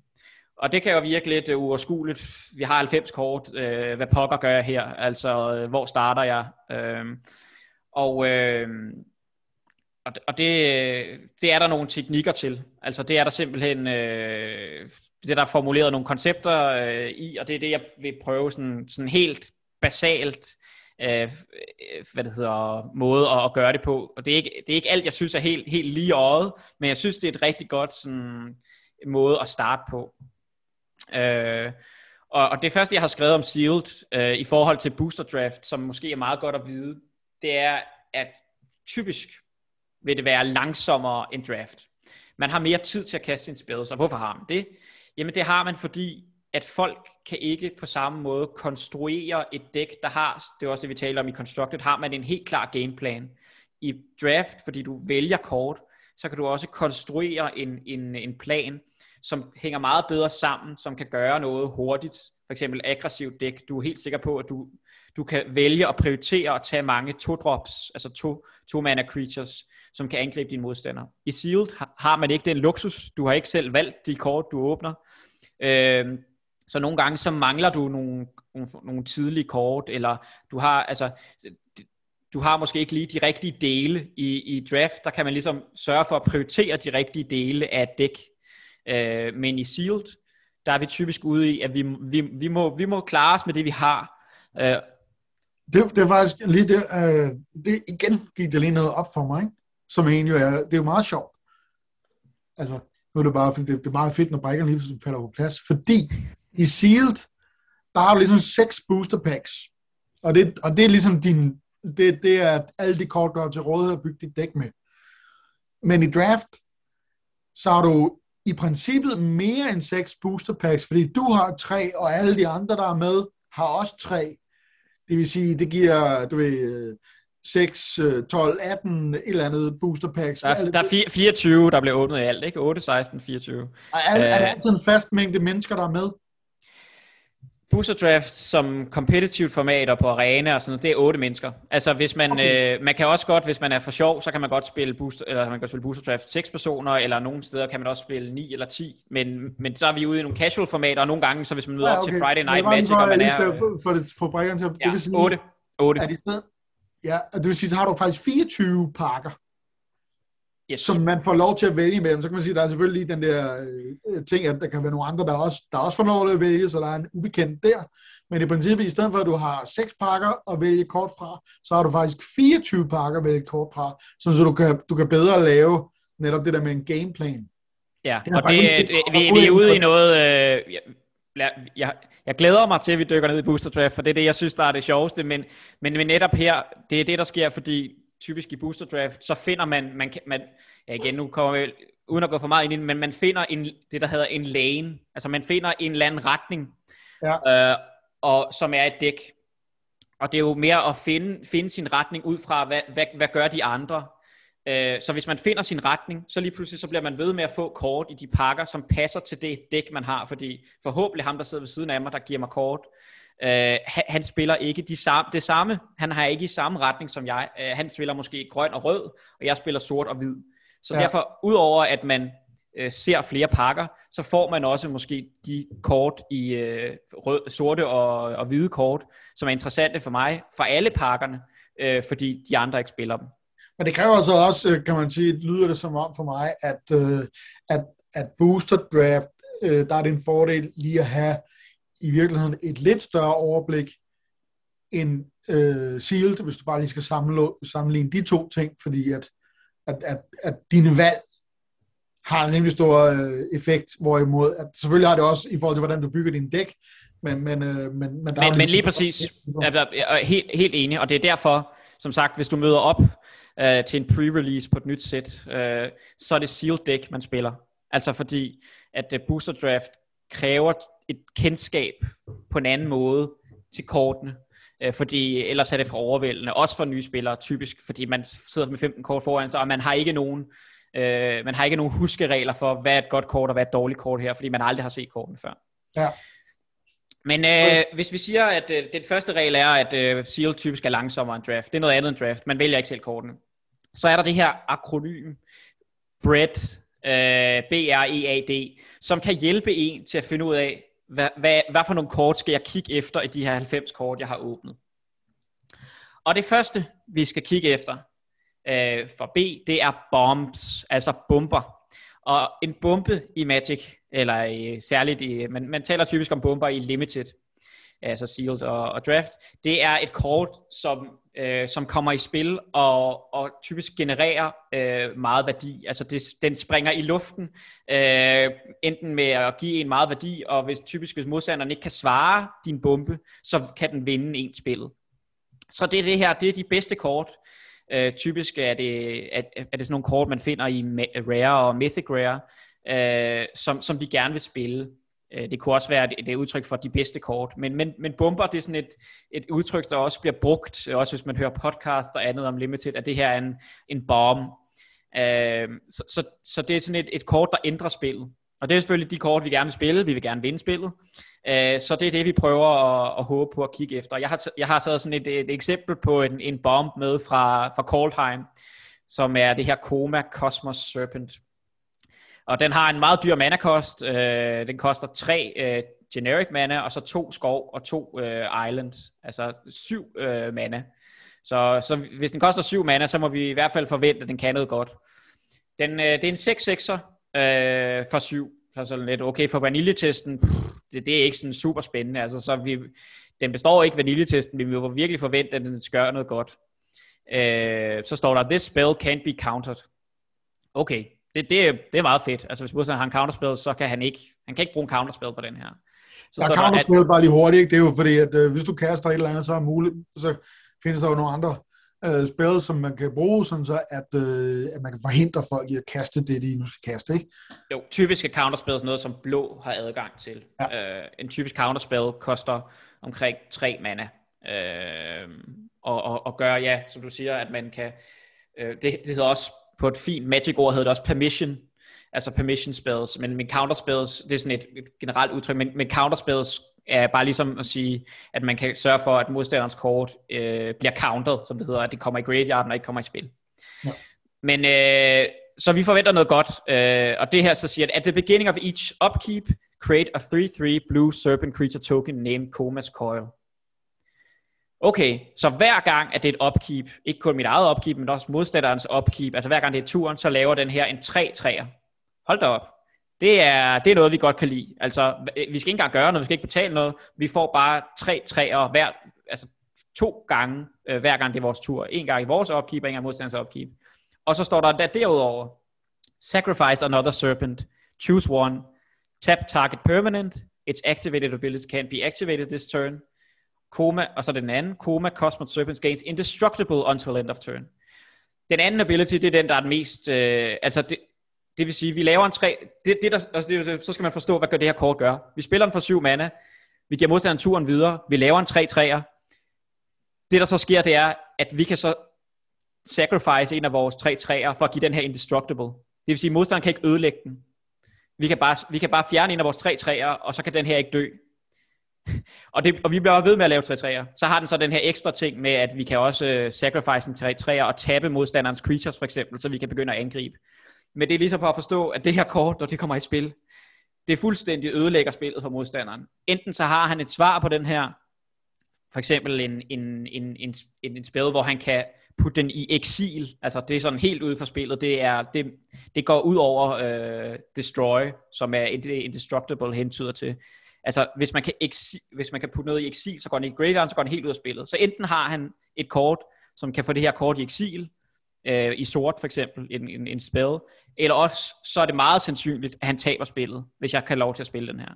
Og det kan jo virke lidt uoverskueligt. Vi har halvfems kort. Øh, hvad pokker gør jeg her? Altså, øh, hvor starter jeg? Øh, og øh, og det, det er der nogle teknikker til. Altså, det er der simpelthen... Øh, det er der formuleret nogle koncepter øh, i, og det er det, jeg vil prøve sådan, sådan helt basalt øh, hvad det hedder, måde at, at gøre det på. Og det er ikke, det er ikke alt, jeg synes er helt, helt lige øjet, men jeg synes, det er et rigtig godt sådan, måde at starte på. Øh, og, og det første jeg har skrevet om Sealed øh, i forhold til booster draft, som måske er meget godt at vide, det er at typisk vil det være langsommere end draft. Man har mere tid til at kaste sine spells. Og hvorfor har man det? Jamen det har man, fordi at folk kan ikke på samme måde konstruere et dæk, der har, det er også det vi taler om i Constructed, har man en helt klar gameplan. I draft, fordi du vælger kort, så kan du også konstruere en, en, en plan, som hænger meget bedre sammen, som kan gøre noget hurtigt. For eksempel aggressivt dæk. Du er helt sikker på, at du, du kan vælge at prioritere at tage mange to-drops, altså to, to mana creatures, som kan angribe dine modstandere. I Sealed har man ikke den luksus. Du har ikke selv valgt de kort, du åbner. Øhm, så nogle gange så mangler du nogle, nogle, nogle tidlige kort, eller du har, altså, du har måske ikke lige de rigtige dele i, i draft. Der kan man ligesom sørge for at prioritere de rigtige dele af dæk. Øh, men i Sealed, der er vi typisk ude i, at vi, vi, vi, må, vi må klare os med det, vi har. Øh. Det, det er faktisk lige det, øh, det igen gik det lige noget op for mig, ikke? Som egentlig er, det er jo meget sjovt. Altså, nu er det bare, det, det er meget fedt, når brækkerne lige falder på plads, fordi i Sealed, der har du ligesom seks booster packs, og det, og det er ligesom din, det, det er alle de kort, du har til rådighed at bygge dit dæk med. Men i draft, så har du i princippet mere end seks booster packs, fordi du har tre, og alle de andre, der er med, har også tre. Det vil sige, det giver, du ved, seks, tolv, atten, et eller andet booster packs. Der er, der er fireogtyve, der bliver åbnet i alt, ikke? otte, seksten, fireogtyve. Og er, er der altid en fast mængde mennesker, der er med? Booster draft som competitive formater på arena og sådan noget, det er otte mennesker. Altså hvis man okay. øh, man kan også godt, hvis man er for sjov, så kan man godt spille booster, eller man kan godt spille booster draft seks personer, eller nogle steder kan man også spille ni eller ti, men men så er vi ude i nogle casual formater, og nogle gange så hvis man møder ja, okay. op til Friday Night Magic, og man er øh, for det på brækkerne til ja, det otte otte. Er det sted? Ja, det vil sige, så har du faktisk fireogtyve pakker. Yes. Som man får lov til at vælge mellem. Så kan man sige, at der er selvfølgelig den der øh, ting, at der kan være nogle andre, der også, der også får lov til at vælge, så der er en ubekendt der. Men i princippet, i stedet for at du har seks pakker at vælge kort fra, så har du faktisk fireogtyve pakker at vælge kort fra, sådan så du kan, du kan bedre lave netop det der med en gameplan. Ja, det og det, det, det, vi, vi er ude i noget... Øh, ja. Jeg, jeg, jeg glæder mig til, at vi dykker ned i booster draft, for det er det, jeg synes, der er det sjoveste, men, men, men netop her, det er det, der sker, fordi typisk i booster draft, så finder man, man, man ja igen, nu kommer jeg, uden at gå for meget ind i, men man finder en, det, der hedder en lane, altså man finder en eller anden retning, ja. øh, og, som er et dæk, og det er jo mere at finde, finde sin retning ud fra, hvad, hvad, hvad gør de andre. Så hvis man finder sin retning, så lige pludselig så bliver man ved med at få kort i de pakker, som passer til det dæk, man har. Fordi forhåbentlig ham, der sidder ved siden af mig, der giver mig kort, øh, han spiller ikke de samme, det samme. Han har ikke i samme retning som jeg. Han spiller måske grøn og rød, og jeg spiller sort og hvid. Så ja. Derfor, udover at man øh, ser flere pakker, så får man også måske de kort i øh, rød, sorte og, og hvide kort, som er interessante for mig, for alle pakkerne, øh, fordi de andre ikke spiller dem. Men det kræver så også, kan man sige, lyder det som om for mig, at, øh, at, at booster draft, øh, der er det en fordel lige at have i virkeligheden et lidt større overblik end øh, sealed, hvis du bare lige skal sammenligne de to ting, fordi at, at, at, at dine valg har en nemlig stor øh, effekt, hvorimod, at selvfølgelig har det også i forhold til, hvordan du bygger din dæk, men men øh, men, men, der men, men lige præcis, jeg er helt, helt enig, og det er derfor, som sagt, hvis du møder op øh, til en pre-release på et nyt sæt, øh, så er det sealed dæk, man spiller. Altså fordi, at øh, booster draft kræver et kendskab på en anden måde til kortene, fordi ellers er det for overvældende, også for nye spillere typisk, fordi man sidder med femten kort foran sig, og man har ikke nogen, øh, man har ikke nogen huskeregler for, hvad er et godt kort og hvad er et dårligt kort her, fordi man aldrig har set kortene før. Ja. Men øh, okay. Hvis vi siger, at øh, den første regel er, at øh, sealed typisk er langsommere end draft, det er noget andet end draft, man vælger ikke selv kortene, så er der det her akronym, BREAD, øh, B R E A D, som kan hjælpe en til at finde ud af, Hvad, hvad, hvad for nogle kort skal jeg kigge efter i de her halvfems kort, jeg har åbnet? Og det første, vi skal kigge efter øh, for B, det er bombs, altså bomber. Og en bombe i Magic, eller i, særligt i, man, man taler typisk om bomber i Limited, altså Sealed og, og Draft, det er et kort, som, øh, som kommer i spil og, og typisk genererer øh, meget værdi. Altså det, den springer i luften, øh, enten med at give en meget værdi, og hvis typisk hvis modstanderen ikke kan svare din bombe, så kan den vinde en spillet. Så det er det her, det er de bedste kort. Øh, typisk er det, er, er det sådan nogle kort, man finder i Rare og Mythic Rare, øh, som, som vi gerne vil spille. Det kunne også være et udtryk for de bedste kort, men, men, men bomber, det er sådan et, et udtryk, der også bliver brugt, også hvis man hører podcast og andet om Limited, at det her er en, en bomb. Øh, så, så, så det er sådan et, et kort, der ændrer spillet. Og det er selvfølgelig de kort, vi gerne vil spille, vi vil gerne vinde spillet, øh, så det er det, vi prøver at, at håbe på at kigge efter. Jeg har, jeg har taget sådan et, et eksempel på en, en bomb med fra, fra Kaldheim, som er det her Koma Cosmos Serpent. Og den har en meget dyr mana-kost. Øh, den koster tre øh, generic mana, og så to skov og to øh, islands. Altså syv øh, mana. Så, så hvis den koster syv mana, så må vi i hvert fald forvente, at den kan noget godt. Den, øh, det er en seks-sekser øh, for syv. Så sådan lidt okay for vaniljetesten. Pff, det, det er ikke sådan super spændende. Altså, så vi, den består ikke vaniljetesten, men vi må virkelig forvente, at den gør noget godt. Øh, så står der, this spell can't be countered. Okay. Det, det, det er meget fedt. Altså hvis modstanderen har en counterspell, så kan han ikke, han kan ikke bruge en counterspell på den her. Så der er counterspell at, bare lige hurtigt, det er jo fordi, at øh, hvis du kaster et eller andet, så er muligt, så findes der jo nogle andre øh, spell, som man kan bruge, sådan så at, øh, at man kan forhindre folk i at kaste det, de nu skal kaste, ikke? Jo, typisk er counterspell noget, som blå har adgang til. Ja. Øh, en typisk counterspell koster omkring tre mana. Øh, og, og, og gør, ja, som du siger, at man kan, øh, det, det hedder også, på et fint Magic-ord hedder det også permission, altså permission spells, men, men counter spells, det er sådan et, et generelt udtryk, men, men counter spells er bare ligesom at sige, at man kan sørge for, at modstanderens kort øh, bliver countered, som det hedder, at det kommer i graveyarden og ikke kommer i spil. Ja. Men øh, så vi forventer noget godt, øh, og det her så siger, at at the beginning of each upkeep, create a three three blue serpent creature token named Koma's Coil. Okay, så hver gang, at det er et upkeep, ikke kun mit eget upkeep, men også modstanderens upkeep, altså hver gang det er turen, så laver den her en tre-treer. Hold da op. Det er, det er noget, vi godt kan lide. Altså, vi skal ikke engang gøre noget, vi skal ikke betale noget. Vi får bare tre-treer hver, altså to gange, øh, hver gang det er vores tur. En gang i vores upkeep, og en gang i modstanderens upkeep. Og så står der, der derudover, sacrifice another serpent, choose one, tap target permanent, its activated abilities can't be activated this turn. Koma, og så den anden, Koma, Cosmos Serpent gains indestructible until end of turn. Den anden ability, det er den, der er den mest, øh, altså det, det vil sige, vi laver en tre, det, det der, altså det, så skal man forstå, hvad det her kort gør. Vi spiller den for syv mana, vi giver modstanderen turen videre, vi laver en tre-treer. Det der så sker, det er, at vi kan så sacrifice en af vores tre-treer for at give den her indestructible. Det vil sige, at modstanderen kan ikke ødelægge den. Vi kan bare, vi kan bare fjerne en af vores tre-treer, og så kan den her ikke dø. og, det, og vi bliver ved med at lave tre-treer. Så har den så den her ekstra ting med, at vi kan også uh, sacrifice en tre-treer og tabe modstanderens creatures for eksempel, så vi kan begynde at angribe. Men det er ligesom for at forstå, at det her kort, når det kommer i spil, det fuldstændig ødelægger spillet for modstanderen. Enten så har han et svar på den her, for eksempel en, en, en, en, en spil, hvor han kan putte den i eksil, altså det er sådan helt ude for spillet, det, er, det, det går ud over øh, destroy, som er indestructible hentyder til. Altså hvis man, kan eksil, hvis man kan putte noget i eksil, så går den i graveyard, så går den helt ud af spillet. Så enten har han et kort, som kan få det her kort i eksil, øh, i sort for eksempel, en, en, en spil, eller også så er det meget sandsynligt, at han taber spillet, hvis jeg kan lov til at spille den her.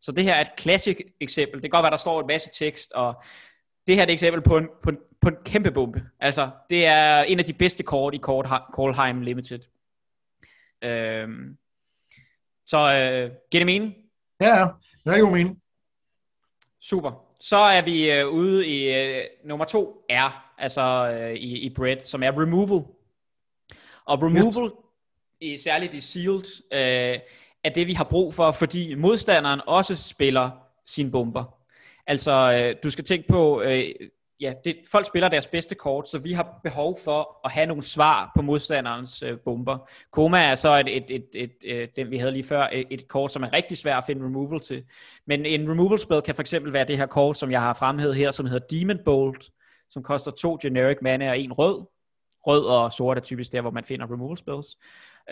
Så det her er et klassisk eksempel. Det kan godt være, der står en masse tekst, og det her er et eksempel på en, på en, på en kæmpe bombe. Altså, det er en af de bedste kort i Kaldheim Limited. Øhm, så øh, giver det mening? Ja, ja. Det er jo mening. Super. Så er vi øh, ude i øh, nummer to R, altså øh, i, i bread, som er removal. Og removal, i, særligt i sealed, øh, er det vi har brug for, fordi modstanderen også spiller sine bomber. Altså øh, du skal tænke på, øh, ja, det, folk spiller deres bedste kort, så vi har behov for at have nogle svar på modstanderens øh, bomber. Koma er så et, et, et, et, et, den vi havde lige før, et, et kort som er rigtig svært at finde removal til. Men en removal spell kan for eksempel være det her kort, som jeg har fremhævet her, som hedder Demon Bolt, som koster to generic mana og en rød. Rød og sort er typisk der, hvor man finder removal spells.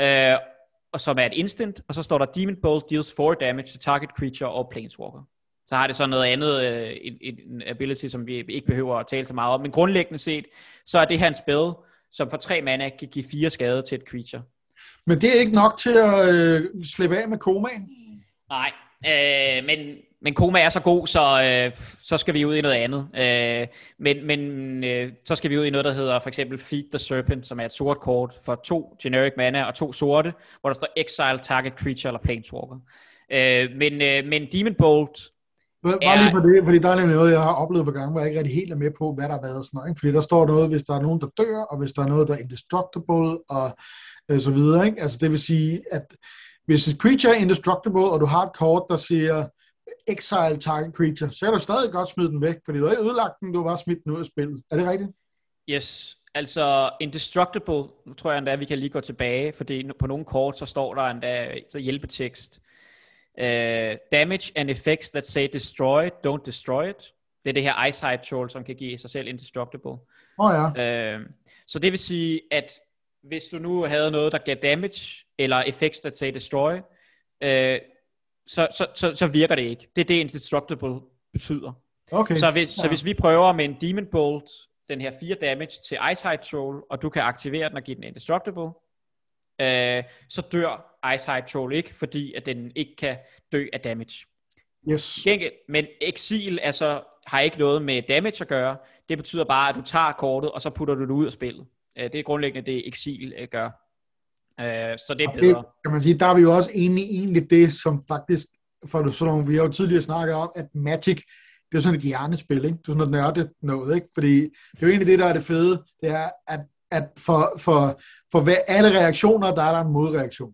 Øh, og som er et instant, og så står der Demon Bolt deals fire damage to target creature or planeswalker. Så har det så noget andet, øh, en, en ability, som vi ikke behøver at tale så meget om, men grundlæggende set, så er det her en spell, som for tre mana kan give fire skade til et creature. Men det er ikke nok til at øh, slippe af med Komaen? Nej, øh, men, men Koma er så god, så, øh, så skal vi ud i noget andet. Øh, men men øh, så skal vi ud i noget, der hedder for eksempel Feed the Serpent, som er et sort kort for to generic mana og to sorte, hvor der står exile, target, creature eller planeswalker. Øh, men, øh, men Demon Bolt... Bare er... lige for det, fordi der er nemlig noget, jeg har oplevet på gange, hvor jeg ikke rigtig helt er med på, hvad der har været og sådan noget. Ikke? Fordi der står noget, hvis der er nogen, der dør, og hvis der er noget, der er indestructible og øh, så videre. Ikke? Altså det vil sige, at hvis et creature er indestructible, og du har et kort, der siger... exile target creature, så kan du stadig godt smide den væk, fordi du har ikke ødelagt den, du har bare smidt den ud af spillet. Er det rigtigt? Yes, altså indestructible, tror jeg endda, vi kan lige gå tilbage, fordi på nogle kort, så står der endda så hjælpetekst. Uh, damage and effects that say destroy it, don't destroy it. Det er det her Icehide Troll, som kan give sig selv indestructible. Oh, ja. uh, så det vil sige, at hvis du nu havde noget, der gav damage, eller effects that say destroy, uh, Så, så, så, så virker det ikke. Det er det, indestructible betyder. Okay. Så, hvis, ja. så hvis vi prøver med en Demon Bolt, den her fire damage til Icehide Troll, og du kan aktivere den og give den indestructible, øh, så dør Icehide Troll ikke, fordi at den ikke kan dø af damage. Yes. Men exil altså, har ikke noget med damage at gøre. Det betyder bare, at du tager kortet, og så putter du det ud af spillet. Det er grundlæggende det, exil gør. Så det er bedre. Det, kan man sige, der er vi jo også inde i egentlig det, som faktisk, for sådan, vi har jo tidligere snakket om, at Magic, det er jo sådan et hjernespil, ikke? Det er sådan et nørdet noget, ikke? Fordi det er jo egentlig det, der er det fede, det er, at, at for, for, for hver, alle reaktioner, der er der en modreaktion.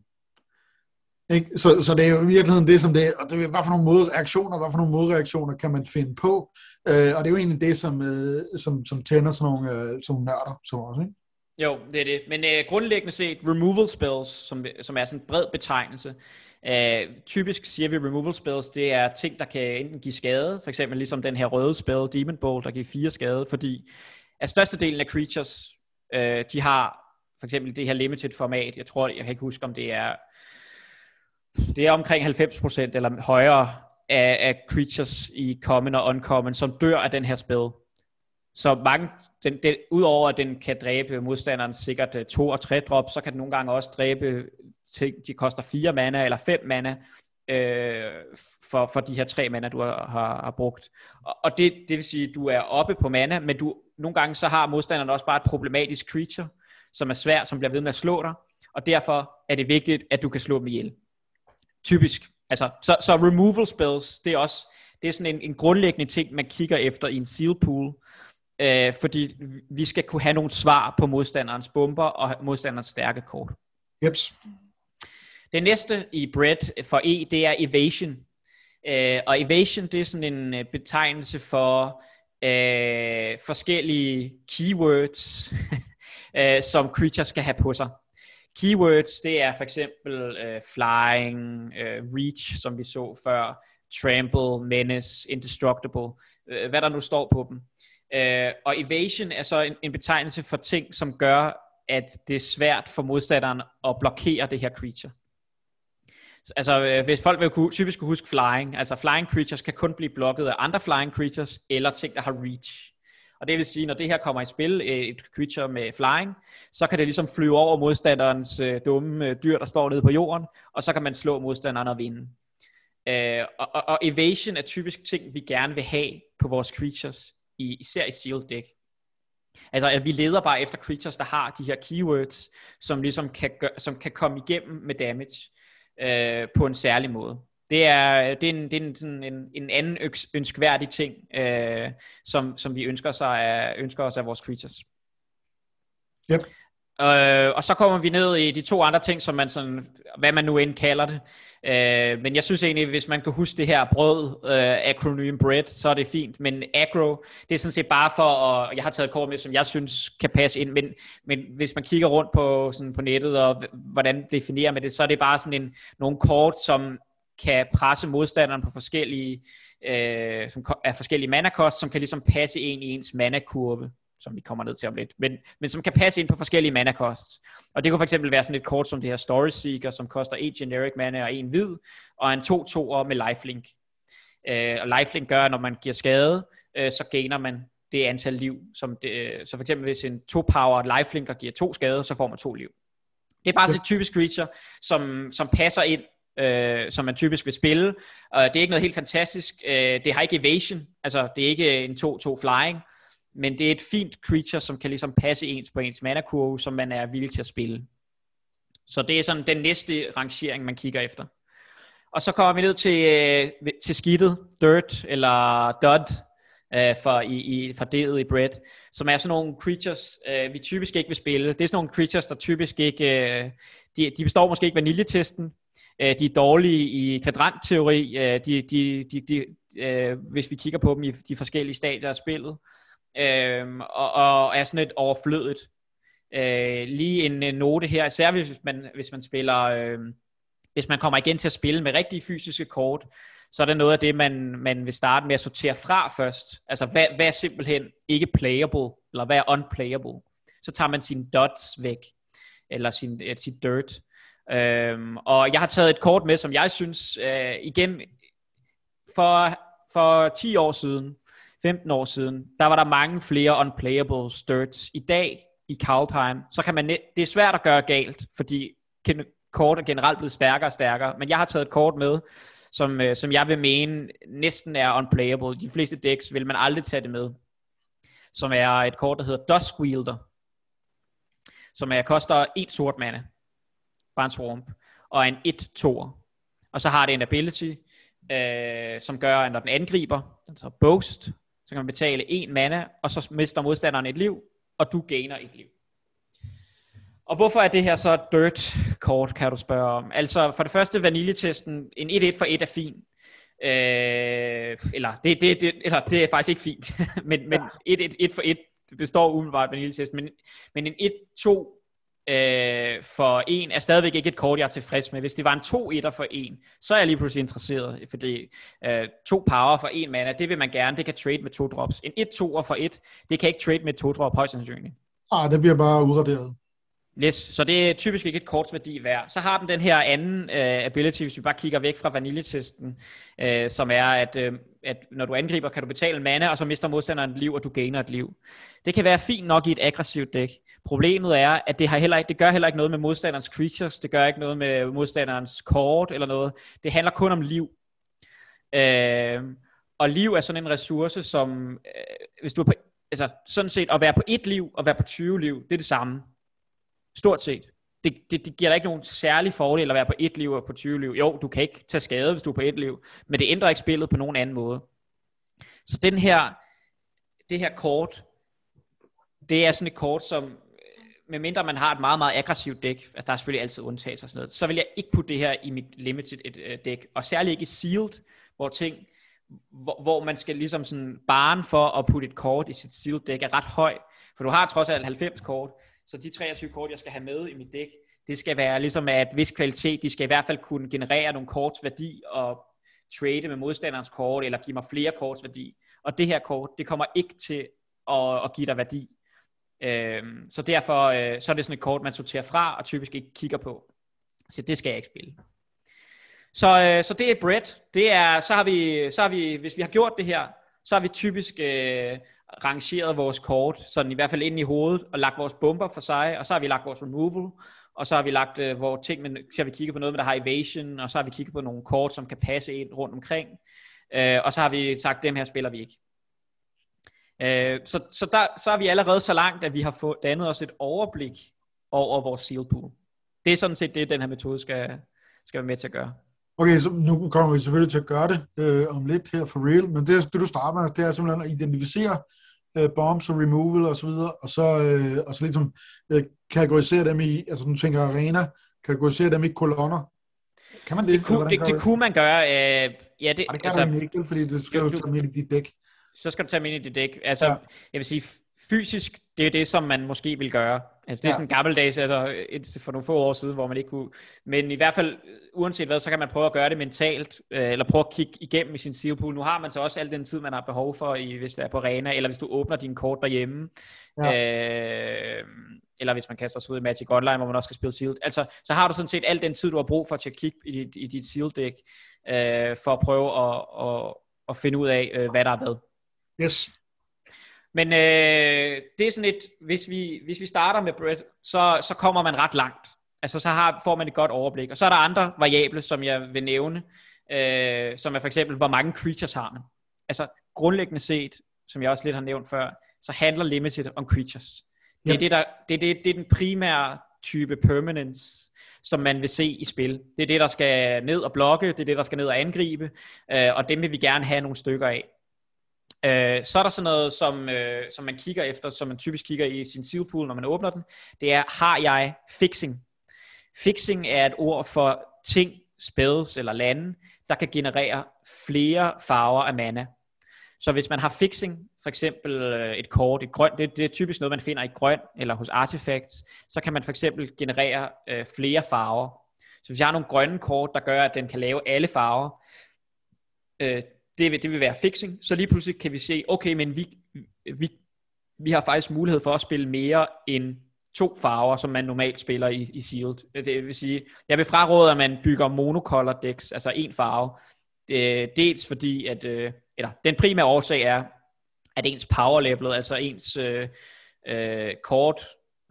Ikke? Så, så det er jo i virkeligheden det, som det er, og det er, hvad for nogle modreaktioner, hvad for nogle modreaktioner kan man finde på, øh, og det er jo egentlig det, som, øh, som, som tænder sådan nogle, øh, sådan nogle nørder, som også, ikke? Jo, det er det. Men øh, grundlæggende set, removal spells, som, som er sådan en bred betegnelse, øh, typisk siger vi removal spells, det er ting, der kan enten give skade, for eksempel ligesom den her røde spell, Demon Bolt, der giver fire skade, fordi at størstedelen af creatures, øh, de har for eksempel det her limited format, jeg tror, jeg kan ikke huske, om det er, det er omkring halvfems procent eller højere af, af creatures i common og uncommon, som dør af den her spell. Så mange, den, den, udover at den kan dræbe modstanderen sikkert to og tre drop, så kan den nogle gange også dræbe ting, de koster fire mana eller fem mana øh, for, for de her tre mana, du har, har, har brugt. Og, og det, det vil sige, at du er oppe på mana, men du, nogle gange så har modstanderen også bare et problematisk creature, som er svær, som bliver ved med at slå dig, og derfor er det vigtigt, at du kan slå dem ihjel. Typisk. Altså, så, så removal spells, det er også det er sådan en, en grundlæggende ting, man kigger efter i en seal pool, Øh, fordi vi skal kunne have nogle svar på modstanderens bomber og modstanderens stærke kort. Jeps. Det næste i bread for E, det er evasion. Øh, og evasion, det er sådan en betegnelse for øh, forskellige keywords, øh, som creatures skal have på sig. Keywords, det er for eksempel øh, flying, øh, reach, som vi så før, trample, menace, indestructible, øh, hvad der nu står på dem. Øh, og evasion er så en, en betegnelse for ting, som gør, at det er svært for modstanderen at blokere det her creature. Altså hvis folk vil kunne, typisk kunne huske flying, altså flying creatures kan kun blive blokket af andre flying creatures, eller ting der har reach. Og det vil sige, når det her kommer i spil, et creature med flying, så kan det ligesom flyve over modstanderens øh, dumme øh, dyr, der står nede på jorden, og så kan man slå modstanderen og vinde. Øh, og, og, og evasion er typisk ting, vi gerne vil have på vores creatures, i, især i sealed deck. Altså at vi leder bare efter creatures, der har de her keywords, som ligesom kan, gør, som kan komme igennem med damage øh, på en særlig måde. Det er, det er, en, det er en, sådan en, en anden ønskværdig ting, øh, som, som vi ønsker, sig af, ønsker os af vores creatures. Yep. Øh, og så kommer vi ned i de to andre ting, som man sådan, hvad man nu end kalder det. Øh, men jeg synes egentlig, hvis man kan huske det her brød, øh, akronym bread, så er det fint. Men aggro, det er sådan set bare for, og jeg har taget kort med, som jeg synes kan passe ind. Men, men hvis man kigger rundt på, sådan på nettet og hvordan definerer man det, så er det bare sådan en, nogle kort, som kan presse modstanderen på forskellige, øh, som af forskellige mana-kost, som kan ligesom passe ind i ens mana-kurve, som vi kommer ned til om lidt, men, men som kan passe ind på forskellige mana-kosts. Og det kunne for eksempel være sådan et kort som det her Story Seeker, som koster en generic mana og en hvid, og en to-toer med lifelink. Øh, og lifelink gør, at når man giver skade, øh, så gainer man det antal liv. Som det, øh, så for eksempel hvis en to-powered lifelinker giver to skade, så får man to liv. Det er bare sådan et typisk creature, som, som passer ind, Øh, som man typisk vil spille. Og det er ikke noget helt fantastisk. Øh, det har ikke evasion, altså det er ikke en to-to flying, men det er et fint creature, som kan ligesom passe ens på ens mana-kurve, som man er villig til at spille. Så det er sådan den næste rangering, man kigger efter. Og så kommer vi ned til, øh, til skidtet, dirt eller dud, øh, for, i, i, for D'et i bread, som er sådan nogle creatures, øh, vi typisk ikke vil spille. Det er sådan nogle creatures, der typisk ikke, øh, de, de består måske ikke vaniljetesten. De er dårlige i kvadrantteori, de, de, de, de, øh, hvis vi kigger på dem i de forskellige stadier af spillet, øh, og, og er sådan et overflødigt. Øh, lige en note her, især hvis man, hvis man spiller, øh, hvis man kommer igen til at spille med rigtige fysiske kort, så er det noget af det, man, man vil starte med at sortere fra først. Altså, hvad, hvad er simpelthen ikke playable, eller hvad er unplayable? Så tager man sine dots væk, eller sin, sit dirt. Øhm, og jeg har taget et kort med, som jeg synes øh, igen for, for ti år siden, femten år siden, der var der mange flere unplayable dirts. I dag i Kaldheim, så kan man, det er svært at gøre galt, fordi kort er generelt blevet stærkere og stærkere, men jeg har taget et kort med, som, øh, som jeg vil mene næsten er unplayable. De fleste decks vil man aldrig tage det med, som er et kort, der hedder Duskwielder, som er, koster en sort mana, bare en swamp, og en et-toer. Og så har det en ability, øh, som gør, at når den angriber, den så boast, så kan man betale en mana, og så mister modstanderen et liv, og du gainer et liv. Og hvorfor er det her så dirt-kort, kan du spørge om? Altså, for det første, vaniljetesten, en et-et for et er fin. Øh, eller, det, det, det, eller, det er faktisk ikke fint, men, men et-et for et består umiddelbart vaniljetesten, men, men en et-to Øh, for en er stadigvæk ikke et kort, jeg er tilfreds med. Hvis det var en to-etter for en, så er jeg lige pludselig interesseret, fordi øh, to power for en mana, det vil man gerne, det kan trade med to drops. En et-toer for et, det kan ikke trade med to drop højst sandsynligt. Ah, det bliver bare udraderet. Yes, så det er typisk ikke et korts værdi værd. Så har den den her anden øh, ability, hvis vi bare kigger væk fra vaniljetesten, øh, som er, at, øh, at når du angriber, kan du betale mana, og så mister modstanderen et liv, og du gainer et liv. Det kan være fint nok i et aggressivt dæk. Problemet er, at det, har heller ikke, det gør heller ikke noget med modstanderens creatures, det gør ikke noget med modstanderens kort eller noget. Det handler kun om liv. Øh, og liv er sådan en ressource, som øh, hvis du er på, altså, sådan set at være på et liv og være på tyve liv, det er det samme. Stort set. Det, det, det giver dig ikke nogen særlig fordel at være på et liv og på tyve liv. Jo, du kan ikke tage skade, hvis du er på et liv, men det ændrer ikke spillet på nogen anden måde. Så den her, det her kort, det er sådan et kort, som medmindre man har et meget, meget aggressivt dæk, altså der er selvfølgelig altid undtagelser og sådan noget, så vil jeg ikke putte det her i mit limited dæk, og særligt ikke i sealed, hvor ting, hvor, hvor man skal ligesom sådan, barren for at putte et kort i sit sealed dæk er ret høj, for du har trods alt halvfems kort, Så de treogtyve kort, jeg skal have med i mit dæk, det skal være ligesom af et vis kvalitet. De skal i hvert fald kunne generere nogle korts værdi og trade med modstanderens kort, eller give mig flere korts værdi. Og det her kort, det kommer ikke til at, at give dig værdi. Øhm, så derfor øh, så er det sådan et kort, man sorterer fra og typisk ikke kigger på. Så det skal jeg ikke spille. Så, øh, så det er bread. Det er, så har vi, så har vi, hvis vi har gjort det her, så har vi typisk øh, rangeret vores kort, sådan i hvert fald inde i hovedet, og lagt vores bomber for sig, og så har vi lagt vores removal, og så har vi lagt øh, vores ting, men så har vi kigget på noget, med der har evasion, og så har vi kigget på nogle kort, som kan passe ind rundt omkring, øh, og så har vi sagt, dem her spiller vi ikke. Øh, så så, der, så er vi allerede så langt, at vi har fået, dannet os et overblik over vores seal pool. Det er sådan set det, den her metode skal, skal være med til at gøre. Okay, så nu kommer vi selvfølgelig til at gøre det øh, om lidt her for real, men det, det du starter med, det er simpelthen at identificere øh, bombs og removal og så videre, og så, øh, og så ligesom øh, kategorisere dem i, altså nu tænker arena, kategorisere dem i kolonner. Kan man det? Det, kunne, det, det, det kunne man gøre. Øh, ja, det, det altså, kan man ikke, fordi det skal jo, du tage med i dit dæk. Så skal du tage med i dit dæk. Altså, ja. Jeg vil sige, fysisk, det er det, som man måske vil gøre. Altså det er ja. Sådan en gammeldags, altså et, for nogle få år siden, hvor man ikke kunne. Men i hvert fald, uanset hvad, så kan man prøve at gøre det mentalt, øh, eller prøve at kigge igennem i sin seal pool. Nu har man så også al den tid, man har behov for, i, hvis det er på arena, eller hvis du åbner dine kort derhjemme. Ja. Øh, eller hvis man kaster sig ud i Magic Online, hvor man også skal spille sealed. Altså, så har du sådan set al den tid, du har brug for til at kigge i dit, i dit sealed deck, øh, for at prøve at, at, at finde ud af, øh, hvad der er hvad. Yes. Men øh, det er sådan et, hvis vi, hvis vi starter med bread, så, så kommer man ret langt. Altså så har, får man et godt overblik. Og så er der andre variable, som jeg vil nævne, øh, som er for eksempel, hvor mange creatures har man. Altså grundlæggende set, som jeg også lidt har nævnt før, så handler Limited om creatures. Det er, yep. det, der, det, det, det er den primære type permanence, som man vil se i spil. Det er det, der skal ned og blokke, det er det, der skal ned og angribe, øh, og dem vil vi gerne have nogle stykker af. Øh, så er der sådan noget, som, øh, som man kigger efter, som man typisk kigger i sin seal pool, når man åbner den. Det er, har jeg fixing? Fixing er et ord for ting, spells eller lande, der kan generere flere farver af mana. Så hvis man har fixing, for eksempel et kort, et grønt, det, det er typisk noget, man finder i grøn eller hos artifacts, så kan man for eksempel generere øh, flere farver. Så hvis jeg har nogle grønne kort, der gør, at den kan lave alle farver, øh, Det vil, det vil være fixing, så lige pludselig kan vi se, okay, men vi, vi, vi har faktisk mulighed for at spille mere end to farver, som man normalt spiller i, i sealed. Det vil sige, jeg vil fraråde, at man bygger monocolor decks, altså en farve, dels fordi, at eller, den primære årsag er, at ens power level, altså ens øh, kort,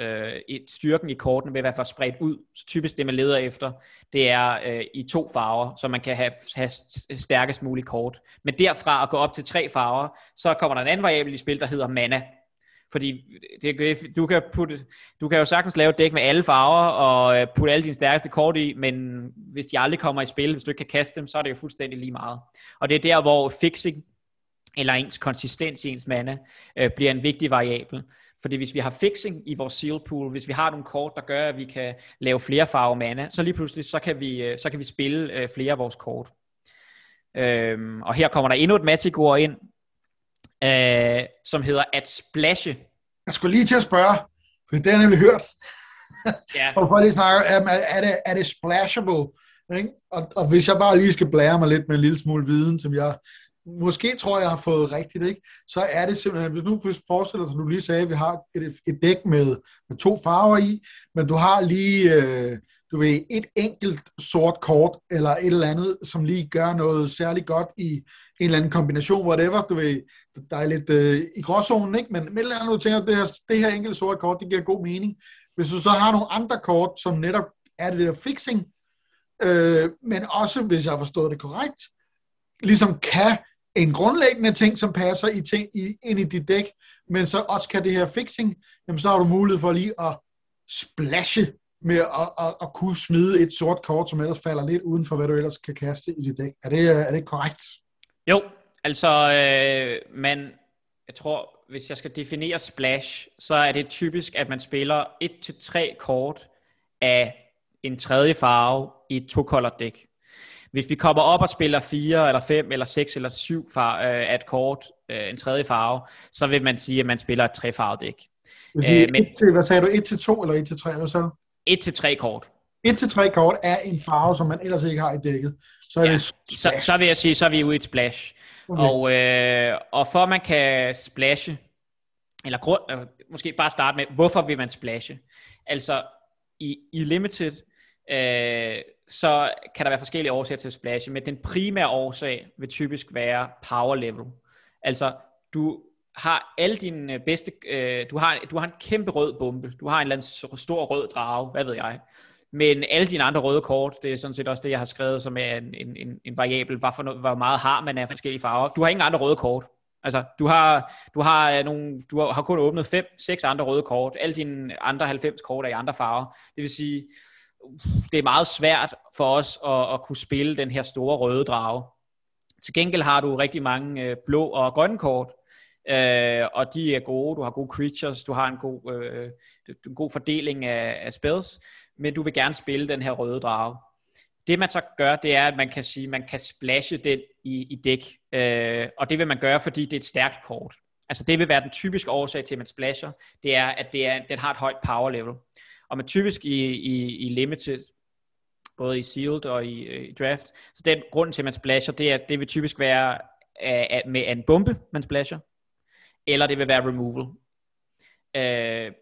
øh, styrken i kortene vil være for spredt ud, så typisk det man leder efter det er øh, i to farver, så man kan have, have stærkest muligt kort, men derfra at gå op til tre farver, så kommer der en anden variabel i spil, der hedder mana, fordi det, du, kan putte, du kan jo sagtens lave et dæk med alle farver og putte alle dine stærkeste kort i, men hvis de aldrig kommer i spil, hvis du ikke kan kaste dem, så er det jo fuldstændig lige meget, og det er der, hvor fixing eller ens konsistens i ens mana øh, bliver en vigtig variabel. Fordi hvis vi har fixing i vores seal pool, hvis vi har nogle kort, der gør, at vi kan lave flere farver mana, så lige pludselig, så kan vi, så kan vi spille flere af vores kort. Øhm, og her kommer der endnu et Magic-ord ind, øh, som hedder at splashe. Jeg skulle lige til at spørge, for det har jeg nemlig hørt. Ja. Og for lige snakke, er det, er det splashable? Ikke? Og, og hvis jeg bare lige skal blære mig lidt med en lille smule viden, som jeg... Måske tror jeg har fået rigtigt, ikke? Så er det simpelthen, hvis nu forestiller, som du lige sagde, at vi har et, et dæk med, med to farver i, men du har lige øh, du ved, et enkelt sort kort, eller et eller andet, som lige gør noget særligt godt i en eller anden kombination, whatever, du ved, der er lidt øh, i gråzonen, ikke? Men et eller andet, du tænker, at det her, det her enkelte sort kort, det giver god mening. Hvis du så har nogle andre kort, som netop er det der fixing, øh, men også, hvis jeg har forstået det korrekt, ligesom kan en grundlæggende ting, som passer i ting i, ind i dit dæk, men så også kan det her fixing, jamen så har du mulighed for lige at splashe med at, at, at kunne smide et sort kort, som ellers falder lidt uden for, hvad du ellers kan kaste i dit dæk. Er det, er det korrekt? Jo, altså øh, man, jeg tror, hvis jeg skal definere splash, så er det typisk, at man spiller et til tre kort af en tredje farve i et to-colored dæk. Hvis vi kommer op og spiller fire, eller fem, eller seks, eller syv af et kort, en tredje farve, så vil man sige, at man spiller et trefarvet dæk. Sige, men, til, hvad sagde du? et til to eller et til tre? Hvad sagde du? et til tre kort. et til tre kort er en farve, som man ellers ikke har i dækket. Så, er ja, det så, så vil jeg sige, så er vi ude i et splash. Okay. Og, øh, og for at man kan splashe, eller grund, øh, måske bare starte med, hvorfor vil man splashe? Altså, i, i Limited, øh, så kan der være forskellige årsager til at splashe, men den primære årsag vil typisk være power level. Altså, du har alle dine bedste, øh, du, har, du har en kæmpe rød bombe, du har en eller anden stor rød drage, hvad ved jeg. Men alle dine andre røde kort, det er sådan set også det, jeg har skrevet, som er en, en, en variabel, hvor meget har man af forskellige farver. Du har ingen andre røde kort. Altså, du har, du har, nogle, du har kun åbnet fem, seks andre røde kort. Alle dine andre halvfems kort er i andre farver. Det vil sige, det er meget svært for os at, at kunne spille den her store røde drage. Til gengæld har du rigtig mange blå og grønne kort, øh, og de er gode. Du har gode creatures, du har en god, øh, en god fordeling af, af spells. Men du vil gerne spille den her røde drage. Det man så gør, det er, at man kan sige, man kan splashe den i, i dæk. Øh, og det vil man gøre, fordi det er et stærkt kort. Altså det vil være den typiske årsag til, at man splasher. Det er, at det er, den har et højt power level. Og man typisk i, i, i Limited, både i Sealed og i, i Draft, så den grunden til, at man splasher, det, er, det vil typisk være at, at med en bombe, man splasher. Eller det vil være removal.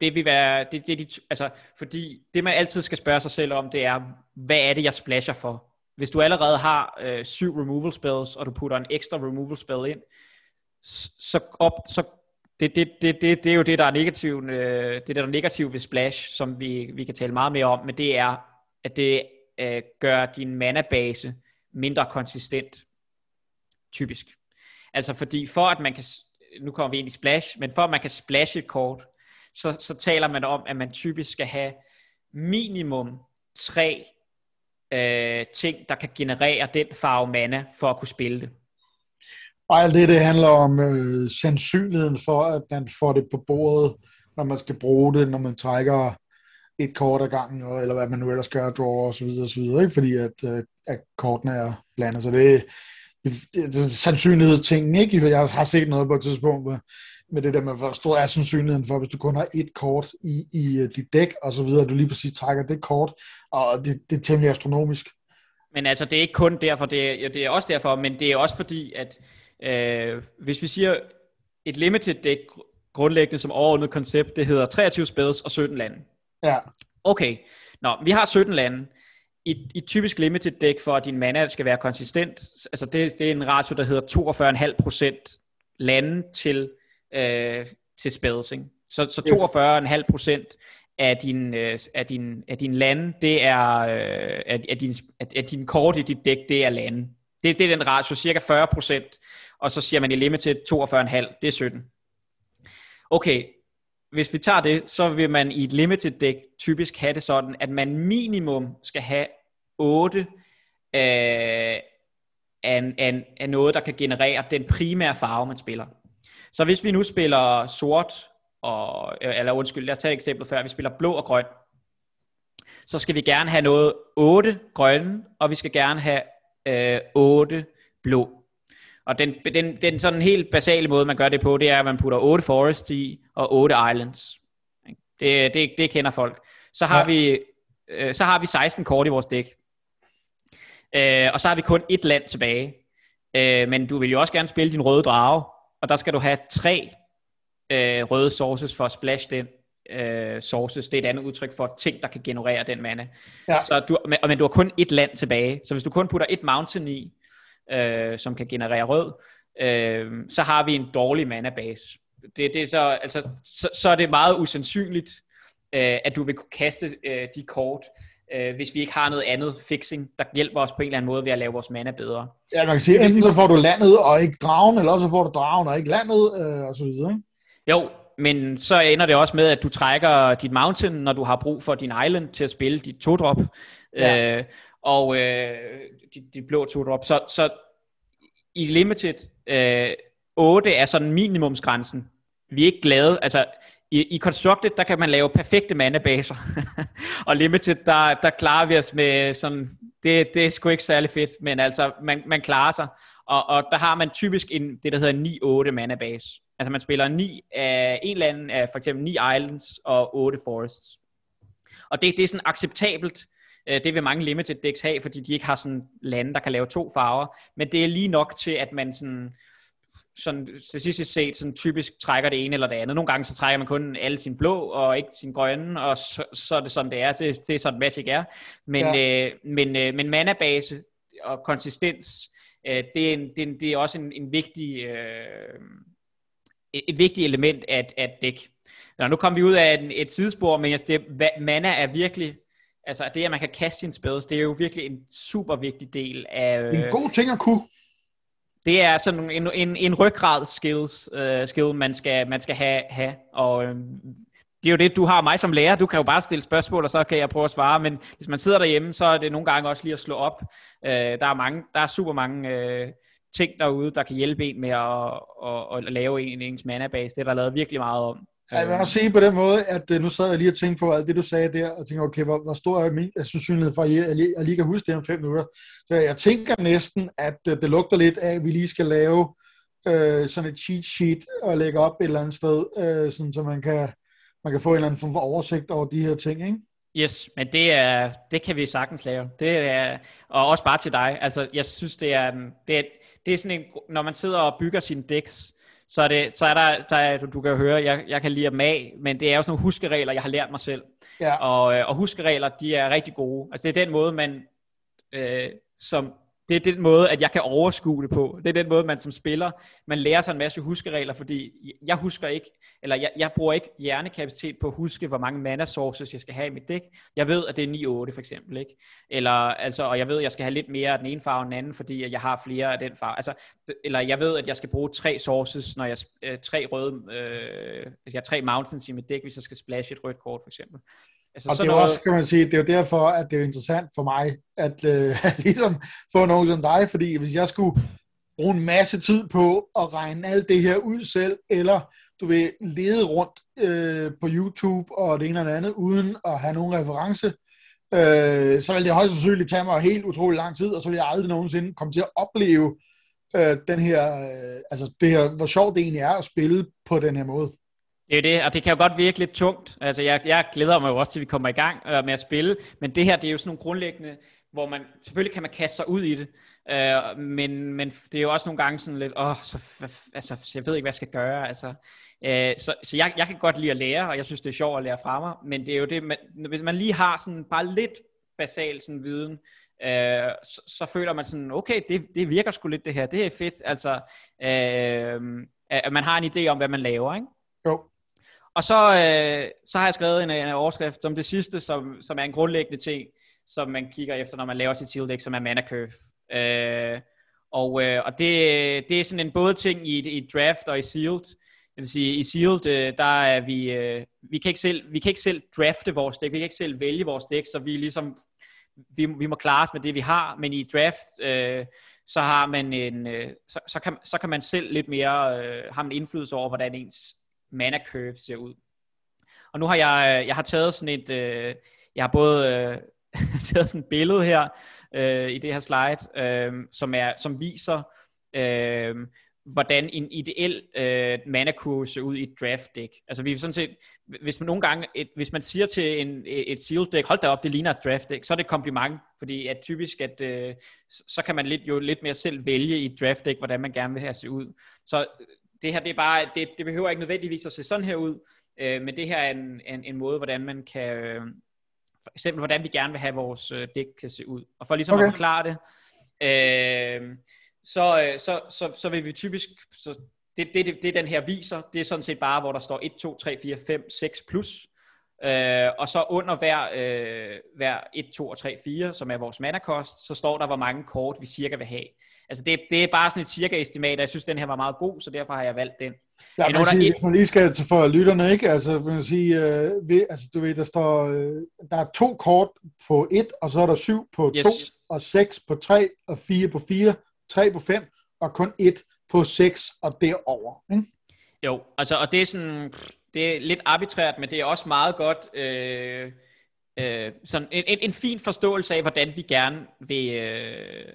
Det vil være, det, det, det, altså, fordi det man altid skal spørge sig selv om, det er, hvad er det jeg splasher for? Hvis du allerede har øh, syv removal spells, og du putter en ekstra removal spell ind, så, op, så det, det, det, det, det er jo det der er negativt, øh, det der er negativt ved splash, som vi, vi kan tale meget mere om, men det er, at det øh, gør din mana-base mindre konsistent, typisk. Altså fordi for at man kan, nu kommer vi ind i splash, men for at man kan splashe et kort, Så, så taler man om, at man typisk skal have minimum tre øh, ting, der kan generere den farve mana, for at kunne spille det. Og alt det, det handler om øh, sandsynligheden for, at man får det på bordet, når man skal bruge det, når man trækker et kort ad gangen, eller hvad man nu ellers gør, draw og så videre, og så videre, ikke? Fordi at, øh, at kortene er blandet. Så det er, det er sandsynlighedstingen, ikke? Jeg har set noget på et tidspunkt, hvor med det der med, hvor stor er sandsynligheden for, hvis du kun har et kort i, i dit dæk, og så videre, du lige præcis trækker det kort, og det, det er temmelig astronomisk. Men altså, det er ikke kun derfor, det er, ja, det er også derfor, men det er også fordi, at øh, hvis vi siger, et limited dæk, grundlæggende som overordnet koncept, det hedder treogtyve spells og sytten lande. Ja. Okay, nå, vi har sytten lande. I, i typisk limited dæk, for at din mana skal være konsistent, altså det, det er en ratio, der hedder toogfyrre komma fem procent lande til Øh, til spells, ikke? Så, så toogfyrre komma fem procent af din, øh, af din, af din lande, det er øh, af, af, din, af, af din kort i dit dæk, det er lande. Det, det er den ratio, cirka fyrre procent, og så siger man i limited toogfyrre komma fem, det er sytten. Okay, hvis vi tager det, så vil man i et limited dæk typisk have det sådan, at man minimum skal have otte øh, af, af, af noget, der kan generere den primære farve, man spiller. Så hvis vi nu spiller sort, og, eller undskyld, lad os tage et eksempel før, vi spiller blå og grøn, så skal vi gerne have noget otte grønne, og vi skal gerne have øh, otte blå. Og den, den, den sådan helt basale måde, man gør det på, det er, at man putter otte forest i, og otte islands. Det, det, det kender folk. Så har, ja. vi, øh, så har vi seksten kort i vores dæk. Øh, og så har vi kun et land tilbage. Øh, men du vil jo også gerne spille din røde drage, og der skal du have tre øh, røde sources for at splash den øh, sources. Det er et andet udtryk for ting, der kan generere den mana. Ja. Så du, men, men du har kun et land tilbage. Så hvis du kun putter et mountain i, øh, som kan generere rød, øh, så har vi en dårlig mana-base. Det, det er så, altså, så, så er det meget usandsynligt, øh, at du vil kunne kaste øh, de kort, øh, hvis vi ikke har noget andet fixing, der hjælper os på en eller anden måde ved at lave vores mana bedre. Ja, man kan sige, enten så får du landet og ikke dragen, eller også får du dragen og ikke landet, øh, og så videre, ikke? Jo, men så ender det også med, at du trækker dit mountain, når du har brug for din island til at spille dit to-drop, ja. øh, og øh, dit, dit blå to-drop. Så, så i limited, øh, otte er sådan minimumsgrænsen. Vi er ikke glade, altså... I, I Constructed, der kan man lave perfekte mana-baser, og Limited, der, der klarer vi os med sådan, det, det er sgu ikke særlig fedt, men altså, man, man klarer sig, og, og der har man typisk en, det, der hedder ni otte mana-base, Altså man spiller ni af en eller anden af for eksempel ni islands og otte forests. Og det, det er sådan acceptabelt. Det vil mange limited decks have, fordi de ikke har sådan lande, der kan lave to farver. Men det er lige nok til, at man sådan, sådan til sidst set sådan typisk trækker det ene eller det andet. Nogle gange så trækker man kun alle sine blå og ikke sine grønne, og så, så er det sådan, det er. Det, det er sådan, Magic er. Men, ja. øh, men, øh, men mana-base og konsistens, øh, det, er en, det, er en, det er også en, en vigtig, øh, et vigtigt element af et dæk. Nå, nu kom vi ud af en, et sidespor, men det, mana er virkelig... Altså det, at man kan kaste sin spells, det er jo virkelig en super vigtig del af... Øh, en god ting at kunne. Det er sådan en, en, en ryggrad skills, øh, skill, man skal, man skal have, have. Og øh, det er jo det, du har mig som lærer. Du kan jo bare stille spørgsmål, og så kan jeg prøve at svare. Men hvis man sidder derhjemme, så er det nogle gange også lige at slå op. Øh, der, er mange, der er super mange øh, ting derude, der kan hjælpe en med at, at, at lave en ens mana-base. Det er der lavet virkelig meget om. Jeg vil også sige på den måde, at nu sad jeg lige og tænkte på alt det, du sagde der, og tænkte, okay, hvor, hvor stor er min sandsynlighed for, at jeg lige, jeg lige kan huske det om fem minutter. Så jeg tænker næsten, at det lugter lidt af, at vi lige skal lave øh, sådan et cheat sheet og lægge op et eller andet sted, øh, sådan, så man kan, man kan få en eller anden form for oversigt over de her ting, ikke? Yes, men det, er, det kan vi sagtens lave. Det er, og også bare til dig. Altså, jeg synes, det er, det er, det er sådan en, når man sidder og bygger sine decks, Så er, det, så er der, der er, du kan høre, jeg, jeg kan lide dem af, men det er jo sådan nogle huskeregler, jeg har lært mig selv. Ja. Og, og huskeregler, de er rigtig gode. Altså det er den måde, man, øh, som, det er den måde, at jeg kan overskue det på. Det er den måde, man som spiller, man lærer sig en masse huskeregler, fordi jeg husker ikke, eller jeg, jeg bruger ikke hjernekapacitet på at huske, hvor mange mana sources, jeg skal have i mit dæk. Jeg ved, at det er ni otte for eksempel, ikke? Eller, altså, og jeg ved, at jeg skal have lidt mere af den ene farve end den anden, fordi jeg har flere af den farve. Altså, eller jeg ved, at jeg skal bruge tre sources, når jeg øh, tre røde, øh, jeg har tre mountains i mit dæk, hvis jeg skal splashe et rødt kort for eksempel. Altså, og det er også, kan man sige, det er jo derfor, at det er interessant for mig, at, øh, at ligesom få nogen som dig, fordi hvis jeg skulle bruge en masse tid på at regne alt det her ud selv, eller du vil lede rundt øh, på YouTube og det ene eller andet, uden at have nogen reference, øh, så ville det højst sandsynligt tage mig helt utrolig lang tid, og så ville jeg aldrig nogensinde komme til at opleve øh, den her, øh, altså det her, hvor sjovt det egentlig er at spille på den her måde. Det er det, og det kan jo godt virke lidt tungt. Altså, jeg, jeg glæder mig jo også til, at vi kommer i gang øh, med at spille, men det her, det er jo sådan nogle grundlæggende, hvor man, selvfølgelig kan man kaste sig ud i det, øh, men, men det er jo også nogle gange sådan lidt, åh, så, altså, jeg ved ikke, hvad jeg skal gøre, altså. Øh, så så jeg, jeg kan godt lide at lære, og jeg synes, det er sjovt at lære fra mig, men det er jo det, man, hvis man lige har sådan bare lidt basal sådan viden, øh, så, så føler man sådan, okay, det, det virker sgu lidt det her, det er fedt, altså, øh, at man har en idé om, hvad man laver, ikke? Jo. Og så, øh, så har jeg skrevet en, en overskrift som det sidste, som, som er en grundlæggende ting, som man kigger efter, når man laver sit shield deck, som er mana curve. Øh, og øh, og det, det er sådan en både ting i, i draft og i sealed. Det vil sige, i sealed, øh, der er vi, øh, vi, kan ikke selv, vi kan ikke selv drafte vores deck, vi kan ikke selv vælge vores deck, så vi, ligesom, vi, vi må klare os med det, vi har. Men i draft, øh, så, har man en, øh, så, så, kan, så kan man selv lidt mere øh, have en indflydelse over, hvordan ens mana curve ser ud. Og nu har jeg, jeg har taget sådan et, øh, jeg har både øh, taget sådan et billede her, øh, i det her slide, øh, som, er, som viser, øh, hvordan en ideel øh, mana curve ser ud i et draft deck. Altså vi er sådan set, hvis man nogle gange, et, hvis man siger til en, et sealed deck, hold da op, det ligner et draft deck, så er det et kompliment, fordi at typisk, at øh, så kan man lidt, jo lidt mere selv vælge i et draft deck, hvordan man gerne vil have se ud. Så det her, det er bare, det, det behøver ikke nødvendigvis at se sådan her ud, øh, men det her er en, en, en måde, hvordan man kan, øh, for eksempel hvordan vi gerne vil have vores øh, dæk kan se ud. Og for ligesom okay. at forklare det, øh, så, så, så, så vil vi typisk, så det, det, det, det den her viser, det er sådan set bare, hvor der står et, to, tre, fire, fem, seks plus, øh, og så under hver, øh, hver et, to og tre, fire, som er vores mana-kost, så står der, hvor mange kort vi cirka vil have. Altså det, det er bare sådan et cirka-estimat, og jeg synes, den her var meget god, så derfor har jeg valgt den. Ja, men man sige, et... hvis man lige skal for lytterne, ikke? Altså, man sige, øh, ved, altså du ved, der står, øh, der er to kort på et, og så er der syv på yes. to, og seks på tre, og fire på fire, tre på fem, og kun et på seks, og derover. Ikke? Jo, altså, og det er sådan, det er lidt arbitrært, men det er også meget godt, øh, øh, sådan en, en, en fin forståelse af, hvordan vi gerne vil... Øh,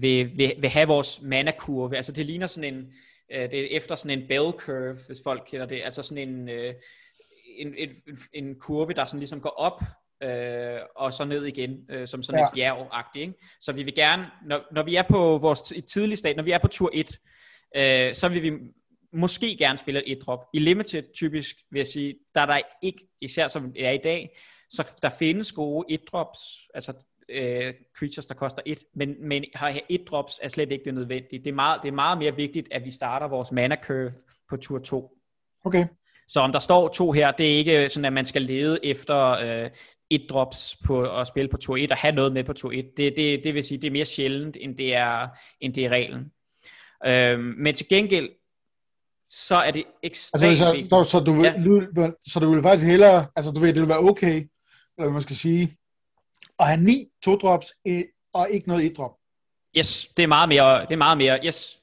Vil, vil, vil have vores mana-kurve. Altså det ligner sådan en, Det er efter sådan en bell curve, hvis folk kender det. Altså sådan en, en, en, en kurve, der sådan ligesom går op øh, og så ned igen, øh, som sådan ja. en bjerg-agtig, ikke? Så vi vil gerne, når, når vi er på vores tidlige stadie, når vi er på tur et, øh, så vil vi måske gerne spille et drop. I Limited typisk vil jeg sige, der er der ikke, især som det er i dag, så der findes gode et drops, altså Uh, creatures, der koster et, men, men at have et drops er slet ikke det nødvendige. Det er meget, det er meget mere vigtigt, at vi starter vores mana curve på tur to. Okay. Så om der står to her, det er ikke sådan, at man skal lede efter uh, et drops på at spille på tur et og have noget med på tur et. Det, det, det vil sige, det er mere sjældent, end det er, end det er reglen. Uh, men til gengæld, så er det ekstremt altså, så, så, så, du vil, ja. du, så du vil faktisk hellere, altså du ved, det vil være okay, eller hvad man skal sige, og have ni to-drops og ikke noget et drop. Yes, det er meget mere, det er meget mere, yes.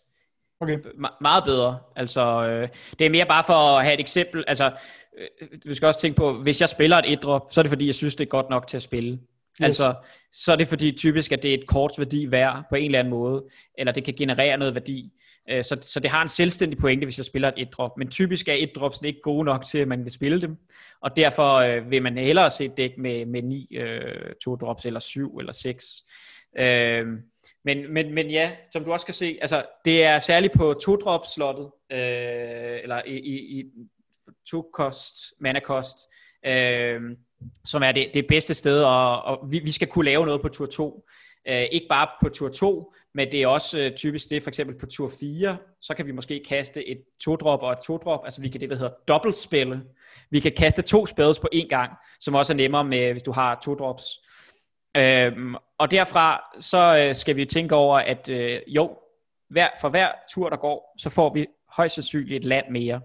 Okay. Me- meget bedre. Altså, øh, det er mere bare for at have et eksempel. Altså, øh, du skal også tænke på, hvis jeg spiller et et drop, så er det fordi, jeg synes, det er godt nok til at spille. Yes. Altså, så er det fordi typisk, at det er et korts værdi værd på en eller anden måde, eller det kan generere noget værdi. Øh, så, så det har en selvstændig pointe, hvis jeg spiller et et drop. Men typisk er et drops ikke gode nok til, at man vil spille dem. Og derfor øh, vil man hellere se et dæk med, med ni øh, to drops, eller syv, eller seks. Øh, men, men, men ja, som du også kan se, altså, det er særligt på to drops slottet, øh, eller i, i, i to kost, mana kost, øh, som er det, det bedste sted, og, og vi, vi skal kunne lave noget på tur to. Uh, ikke bare på tur to, men det er også uh, typisk det, for eksempel på tur fire, så kan vi måske kaste et to-drop og et to-drop, altså vi kan det, der hedder dobbeltspille. Vi kan kaste to spells på én gang, som også er nemmere, med, hvis du har to-drops. Uh, og derfra, så uh, skal vi tænke over, at uh, jo, hver, for hver tur, der går, så får vi højst sandsynligt et land mere.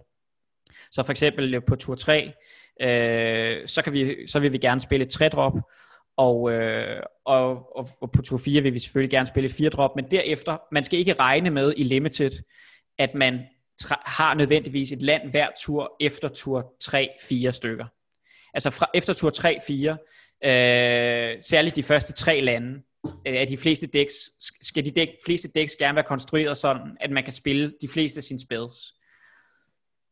Så for eksempel uh, på tur tre, Øh, så, kan vi, så vil vi gerne spille et tre-drop, og, øh, og, og, og på tur fire vil vi selvfølgelig gerne spille et fire-drop, men derefter, man skal ikke regne med i Limited, at man tra- har nødvendigvis et land hver tur efter tur tre fire stykker. Altså fra, efter tur tre fire, øh, særligt de første tre lande, at de fleste decks, skal de dæk, fleste decks gerne være konstrueret sådan, at man kan spille de fleste af sine spells.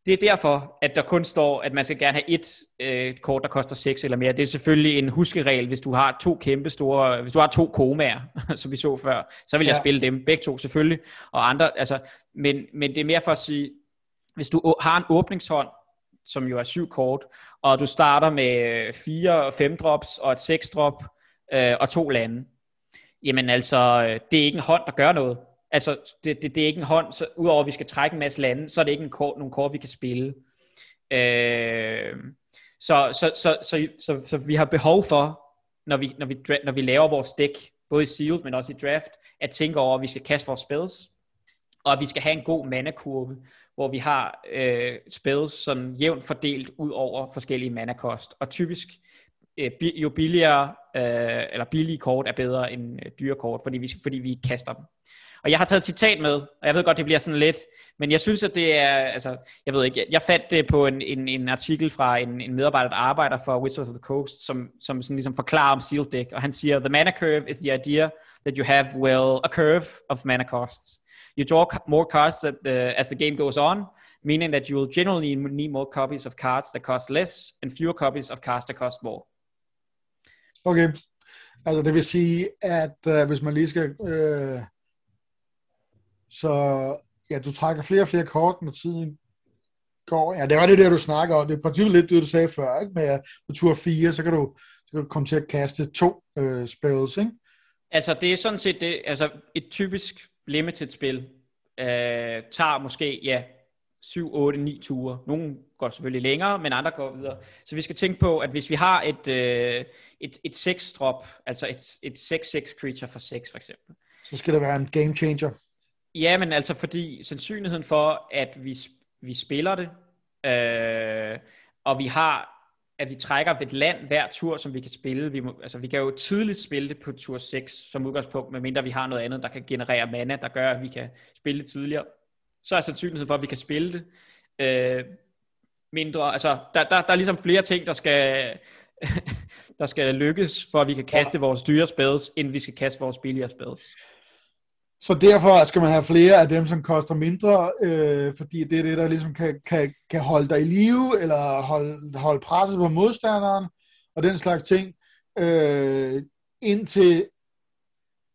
Det er derfor, at der kun står, at man skal gerne have et øh, kort, der koster seks eller mere. Det er selvfølgelig en huskeregel, hvis du har to kæmpe store, hvis du har to komaer, som vi så før, så vil jeg ja. spille dem begge to selvfølgelig, og andre, altså, men, men det er mere for at sige, hvis du har en åbningshånd, som jo er syv kort, og du starter med fire og fem drops og et seks drop øh, og to lande, jamen altså, det er ikke en hånd, der gør noget. Altså, det, det, det er ikke en hånd, så udover at vi skal trække en masse lande, så er det ikke en kort, nogle kort, vi kan spille. Øh, så, så, så, så, så, så vi har behov for, når vi, når vi, når vi laver vores dæk, både i sealed, men også i draft, at tænke over, at vi skal kaste vores spells, og at vi skal have en god mana-kurve, hvor vi har øh, spells sådan jævnt fordelt ud over forskellige mana-kost. Og typisk, øh, jo billigere, øh, eller billige kort er bedre end dyre kort, fordi vi, fordi vi kaster dem. Og jeg har taget et citat med, og jeg ved godt, det bliver sådan lidt, men jeg synes, at det er, altså, jeg ved ikke, jeg, jeg fandt det på en, en, en artikel fra en, en medarbejder, der arbejder for Wizards of the Coast, som, som sådan ligesom forklarer om sealed deck, og han siger, the mana curve is the idea that you have, well, a curve of mana costs. You draw more cards at the, as the game goes on, meaning that you will generally need more copies of cards that cost less, and fewer copies of cards that cost more. Okay, altså det vil sige, at uh, hvis man lige skal... Uh... Så ja, du trækker flere og flere kort, når tiden går. Ja, det var det der, du snakker om. Det er princippet lidt det, du sagde før, ikke? Men på tur fire, så kan, du, så kan du komme til at kaste to øh, spells, ikke? Altså, det er sådan set det. Altså, et typisk Limited-spil øh, tager måske, ja, syv, otte, ni ture. Nogle går selvfølgelig længere, men andre går videre. Så vi skal tænke på, at hvis vi har et, øh, et, et seks-drop, altså et, et seks seks creature for seks, for eksempel. Så skal der være en game changer. Ja, men altså fordi sandsynligheden for, at vi, vi spiller det, øh, og vi har, at vi trækker ved et land hver tur, som vi kan spille. Vi, må, altså, vi kan jo tidligt spille det på tur seks som udgangspunkt, medmindre vi har noget andet, der kan generere mana, der gør, at vi kan spille det tidligere. Så er sandsynligheden for, at vi kan spille det øh, mindre. Altså, der, der, der er ligesom flere ting, der skal, der skal lykkes, for at vi kan kaste vores dyre spells, end vi skal kaste vores billigere spells. Så derfor skal man have flere af dem, som koster mindre, øh, fordi det er det, der ligesom kan, kan, kan holde dig i live, eller holde, holde presset på modstanderen, og den slags ting, øh, indtil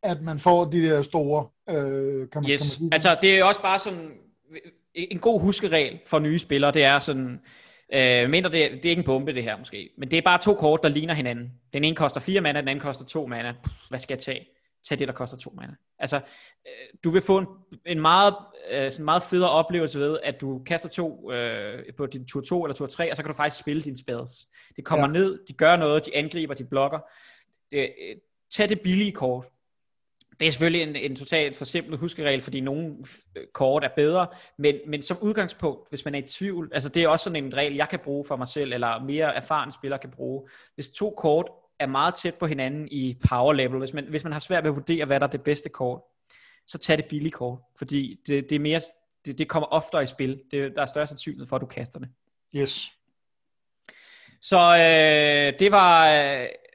at man får de der store, øh, kan man, yes. kan man altså det er også bare sådan, en god huskeregel for nye spillere, det er sådan, øh, mindre det, det er ikke en bombe det her måske, men det er bare to kort, der ligner hinanden. Den ene koster fire mana, den anden koster to mana. Pff, hvad skal jeg tage? Tag det, der koster to mana. Altså, øh, du vil få en, en meget, øh, sådan meget federe oplevelse ved, at du kaster to øh, på din tur to eller tur tre, og så kan du faktisk spille dine spells. Det kommer ja. ned, de gør noget, de angriber, de blokker. Det, øh, tag det billige kort. Det er selvfølgelig en, en totalt forsimplet huskeregel, fordi nogle kort er bedre, men, men som udgangspunkt, hvis man er i tvivl, altså det er også sådan en regel, jeg kan bruge for mig selv, eller mere erfarne spillere kan bruge. Hvis to kort er meget tæt på hinanden i power level, hvis man, hvis man har svært ved at vurdere, hvad der er det bedste kort, så tag det billige kort, fordi det, det, er mere, det, det kommer oftere i spil. Det, der er større sandsynlighed for, at du kaster det. Yes. Så øh, det var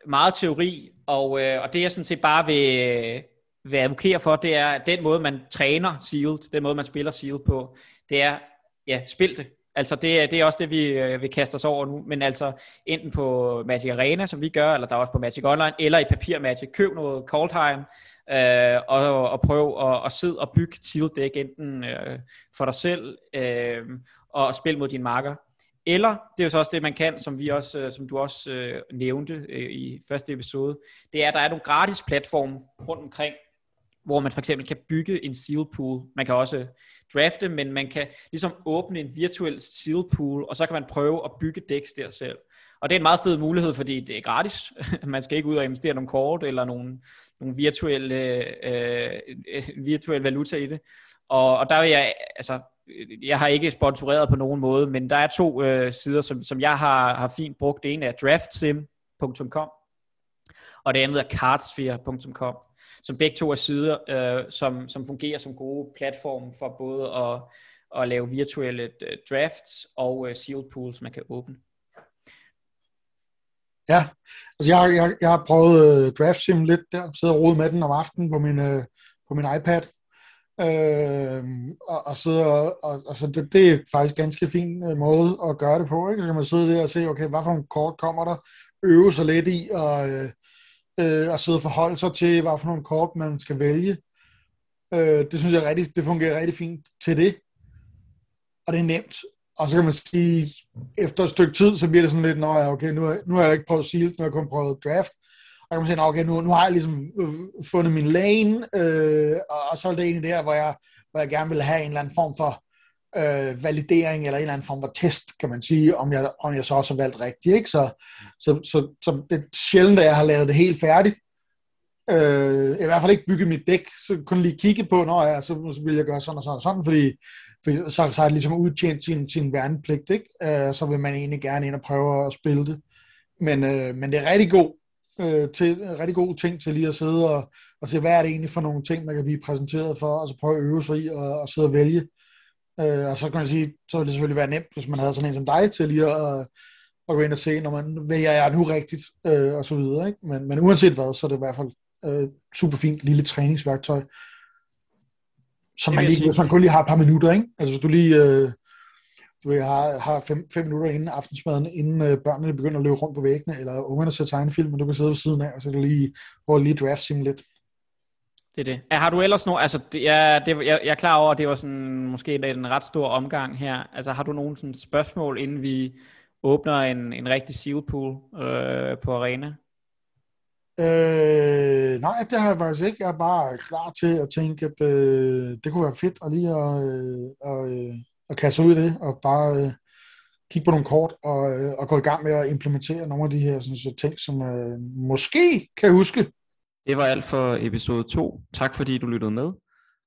meget teori, og, øh, og det jeg sådan set bare vil... Hvad jeg advokerer for, det er, at den måde, man træner Sealed, den måde, man spiller Sealed på, det er, ja, spil det. Altså, det, det er også det, vi øh, vil kaste os over nu, men altså, enten på Magic Arena, som vi gør, eller der er også på Magic Online, eller i papir Magic. Køb noget Kaldheim, øh, og, og prøv at og sidde og bygge Sealed Deck, enten øh, for dig selv, øh, og spil mod dine marker. Eller, det er jo så også det, man kan, som, vi også, som du også øh, nævnte øh, i første episode, det er, at der er nogle gratis platforme rundt omkring, hvor man for eksempel kan bygge en seal pool. Man kan også drafte, men man kan ligesom åbne en virtuel seal pool, og så kan man prøve at bygge decks der selv. Og det er en meget fed mulighed, fordi det er gratis. Man skal ikke ud og investere nogle kort, eller nogle, nogle virtuelle, øh, virtuelle valuta i det. Og, og der vil jeg, altså, jeg har ikke sponsoreret på nogen måde, men der er to øh, sider, som, som jeg har, har fint brugt. Det ene er draft sim punktum com, og det andet er card sphere punktum com. Som begge to er sider, øh, som, som fungerer som gode platforme for både at, at lave virtuelle drafts og øh, sealed pools, man kan åbne. Ja, altså jeg, jeg, jeg har prøvet øh, draftsim lidt der, sidder og rode med den om aftenen på min, øh, på min iPad, øh, og, og sidder, og, og så det, det er faktisk ganske fin øh, måde at gøre det på, ikke? Så kan man sidde der og se, okay, hvad for en kort kommer der, øve sig lidt i, og... Øh, Øh, og sidde og forholde sig til, hvad for nogle kort man skal vælge. Øh, det synes jeg rigtig, det fungerer rigtig fint til det. Og det er nemt. Og så kan man sige, efter et stykke tid, så bliver det sådan lidt, nå ja, okay, nu, nu har jeg ikke prøvet sealed, nu har jeg kun prøvet draft. Og så kan man sige, nå okay, nu, nu har jeg ligesom fundet min lane, øh, og, og så er det egentlig der, hvor jeg, hvor jeg gerne vil have en eller anden form for øh, validering, eller en eller anden form for test, kan man sige, om jeg, om jeg så også har valgt rigtigt, ikke? Så, så, så, så det er sjældent, at jeg har lavet det helt færdigt. Øh, jeg har i hvert fald ikke bygget mit dæk, så kun lige kigge på, når jeg, så, så vil jeg gøre sådan og sådan og sådan, fordi, fordi så, så har jeg ligesom udtjent sin, sin værnepligt, ikke? Øh, så vil man egentlig gerne ind og prøve at spille det. Men, øh, men det er rigtig god, øh, til, rigtig god ting til lige at sidde og, og se, hvad er det egentlig for nogle ting, man kan blive præsenteret for, og så prøve at øve sig i og, og sidde og vælge. Øh, og så kan man sige, så ville det selvfølgelig være nemt, hvis man havde sådan en som dig til lige at, at gå ind og se, når man vælger jeg nu rigtigt, øh, og så videre, ikke? Men, men uanset hvad, så er det i hvert fald øh, super fint lille træningsværktøj, som man lige, hvis man kun lige har et par minutter, ikke? Altså hvis du lige øh, du ved, har, har fem, fem minutter inden aftensmaden, inden øh, børnene begynder at løbe rundt på væggene, eller ungerne ser tegnefilm, og du kan sidde ved siden af, og så kan du lige, lige draftsim lidt. Det er det. Har du ellers nogen, altså det, jeg, det, jeg, jeg er klar over, at det var sådan, måske en, en ret stor omgang her. Altså har du nogen sådan spørgsmål, inden vi åbner en, en rigtig sealpool øh, på Arena? Øh, nej, det har jeg faktisk ikke. Jeg er bare klar til at tænke, at øh, det kunne være fedt at lige at, øh, at, at kaste ud i det, og bare øh, kigge på nogle kort, og, øh, og gå i gang med at implementere nogle af de her sådan, så ting, som øh, måske kan huske. Det var alt for episode to. Tak fordi du lyttede med.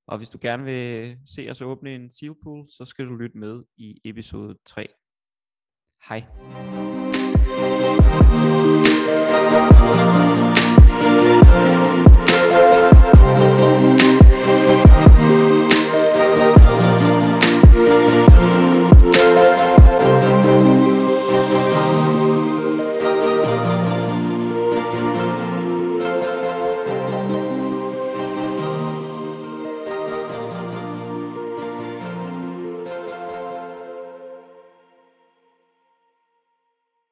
Og hvis du gerne vil se os åbne en seal pool, så skal du lytte med i episode tre. Hej.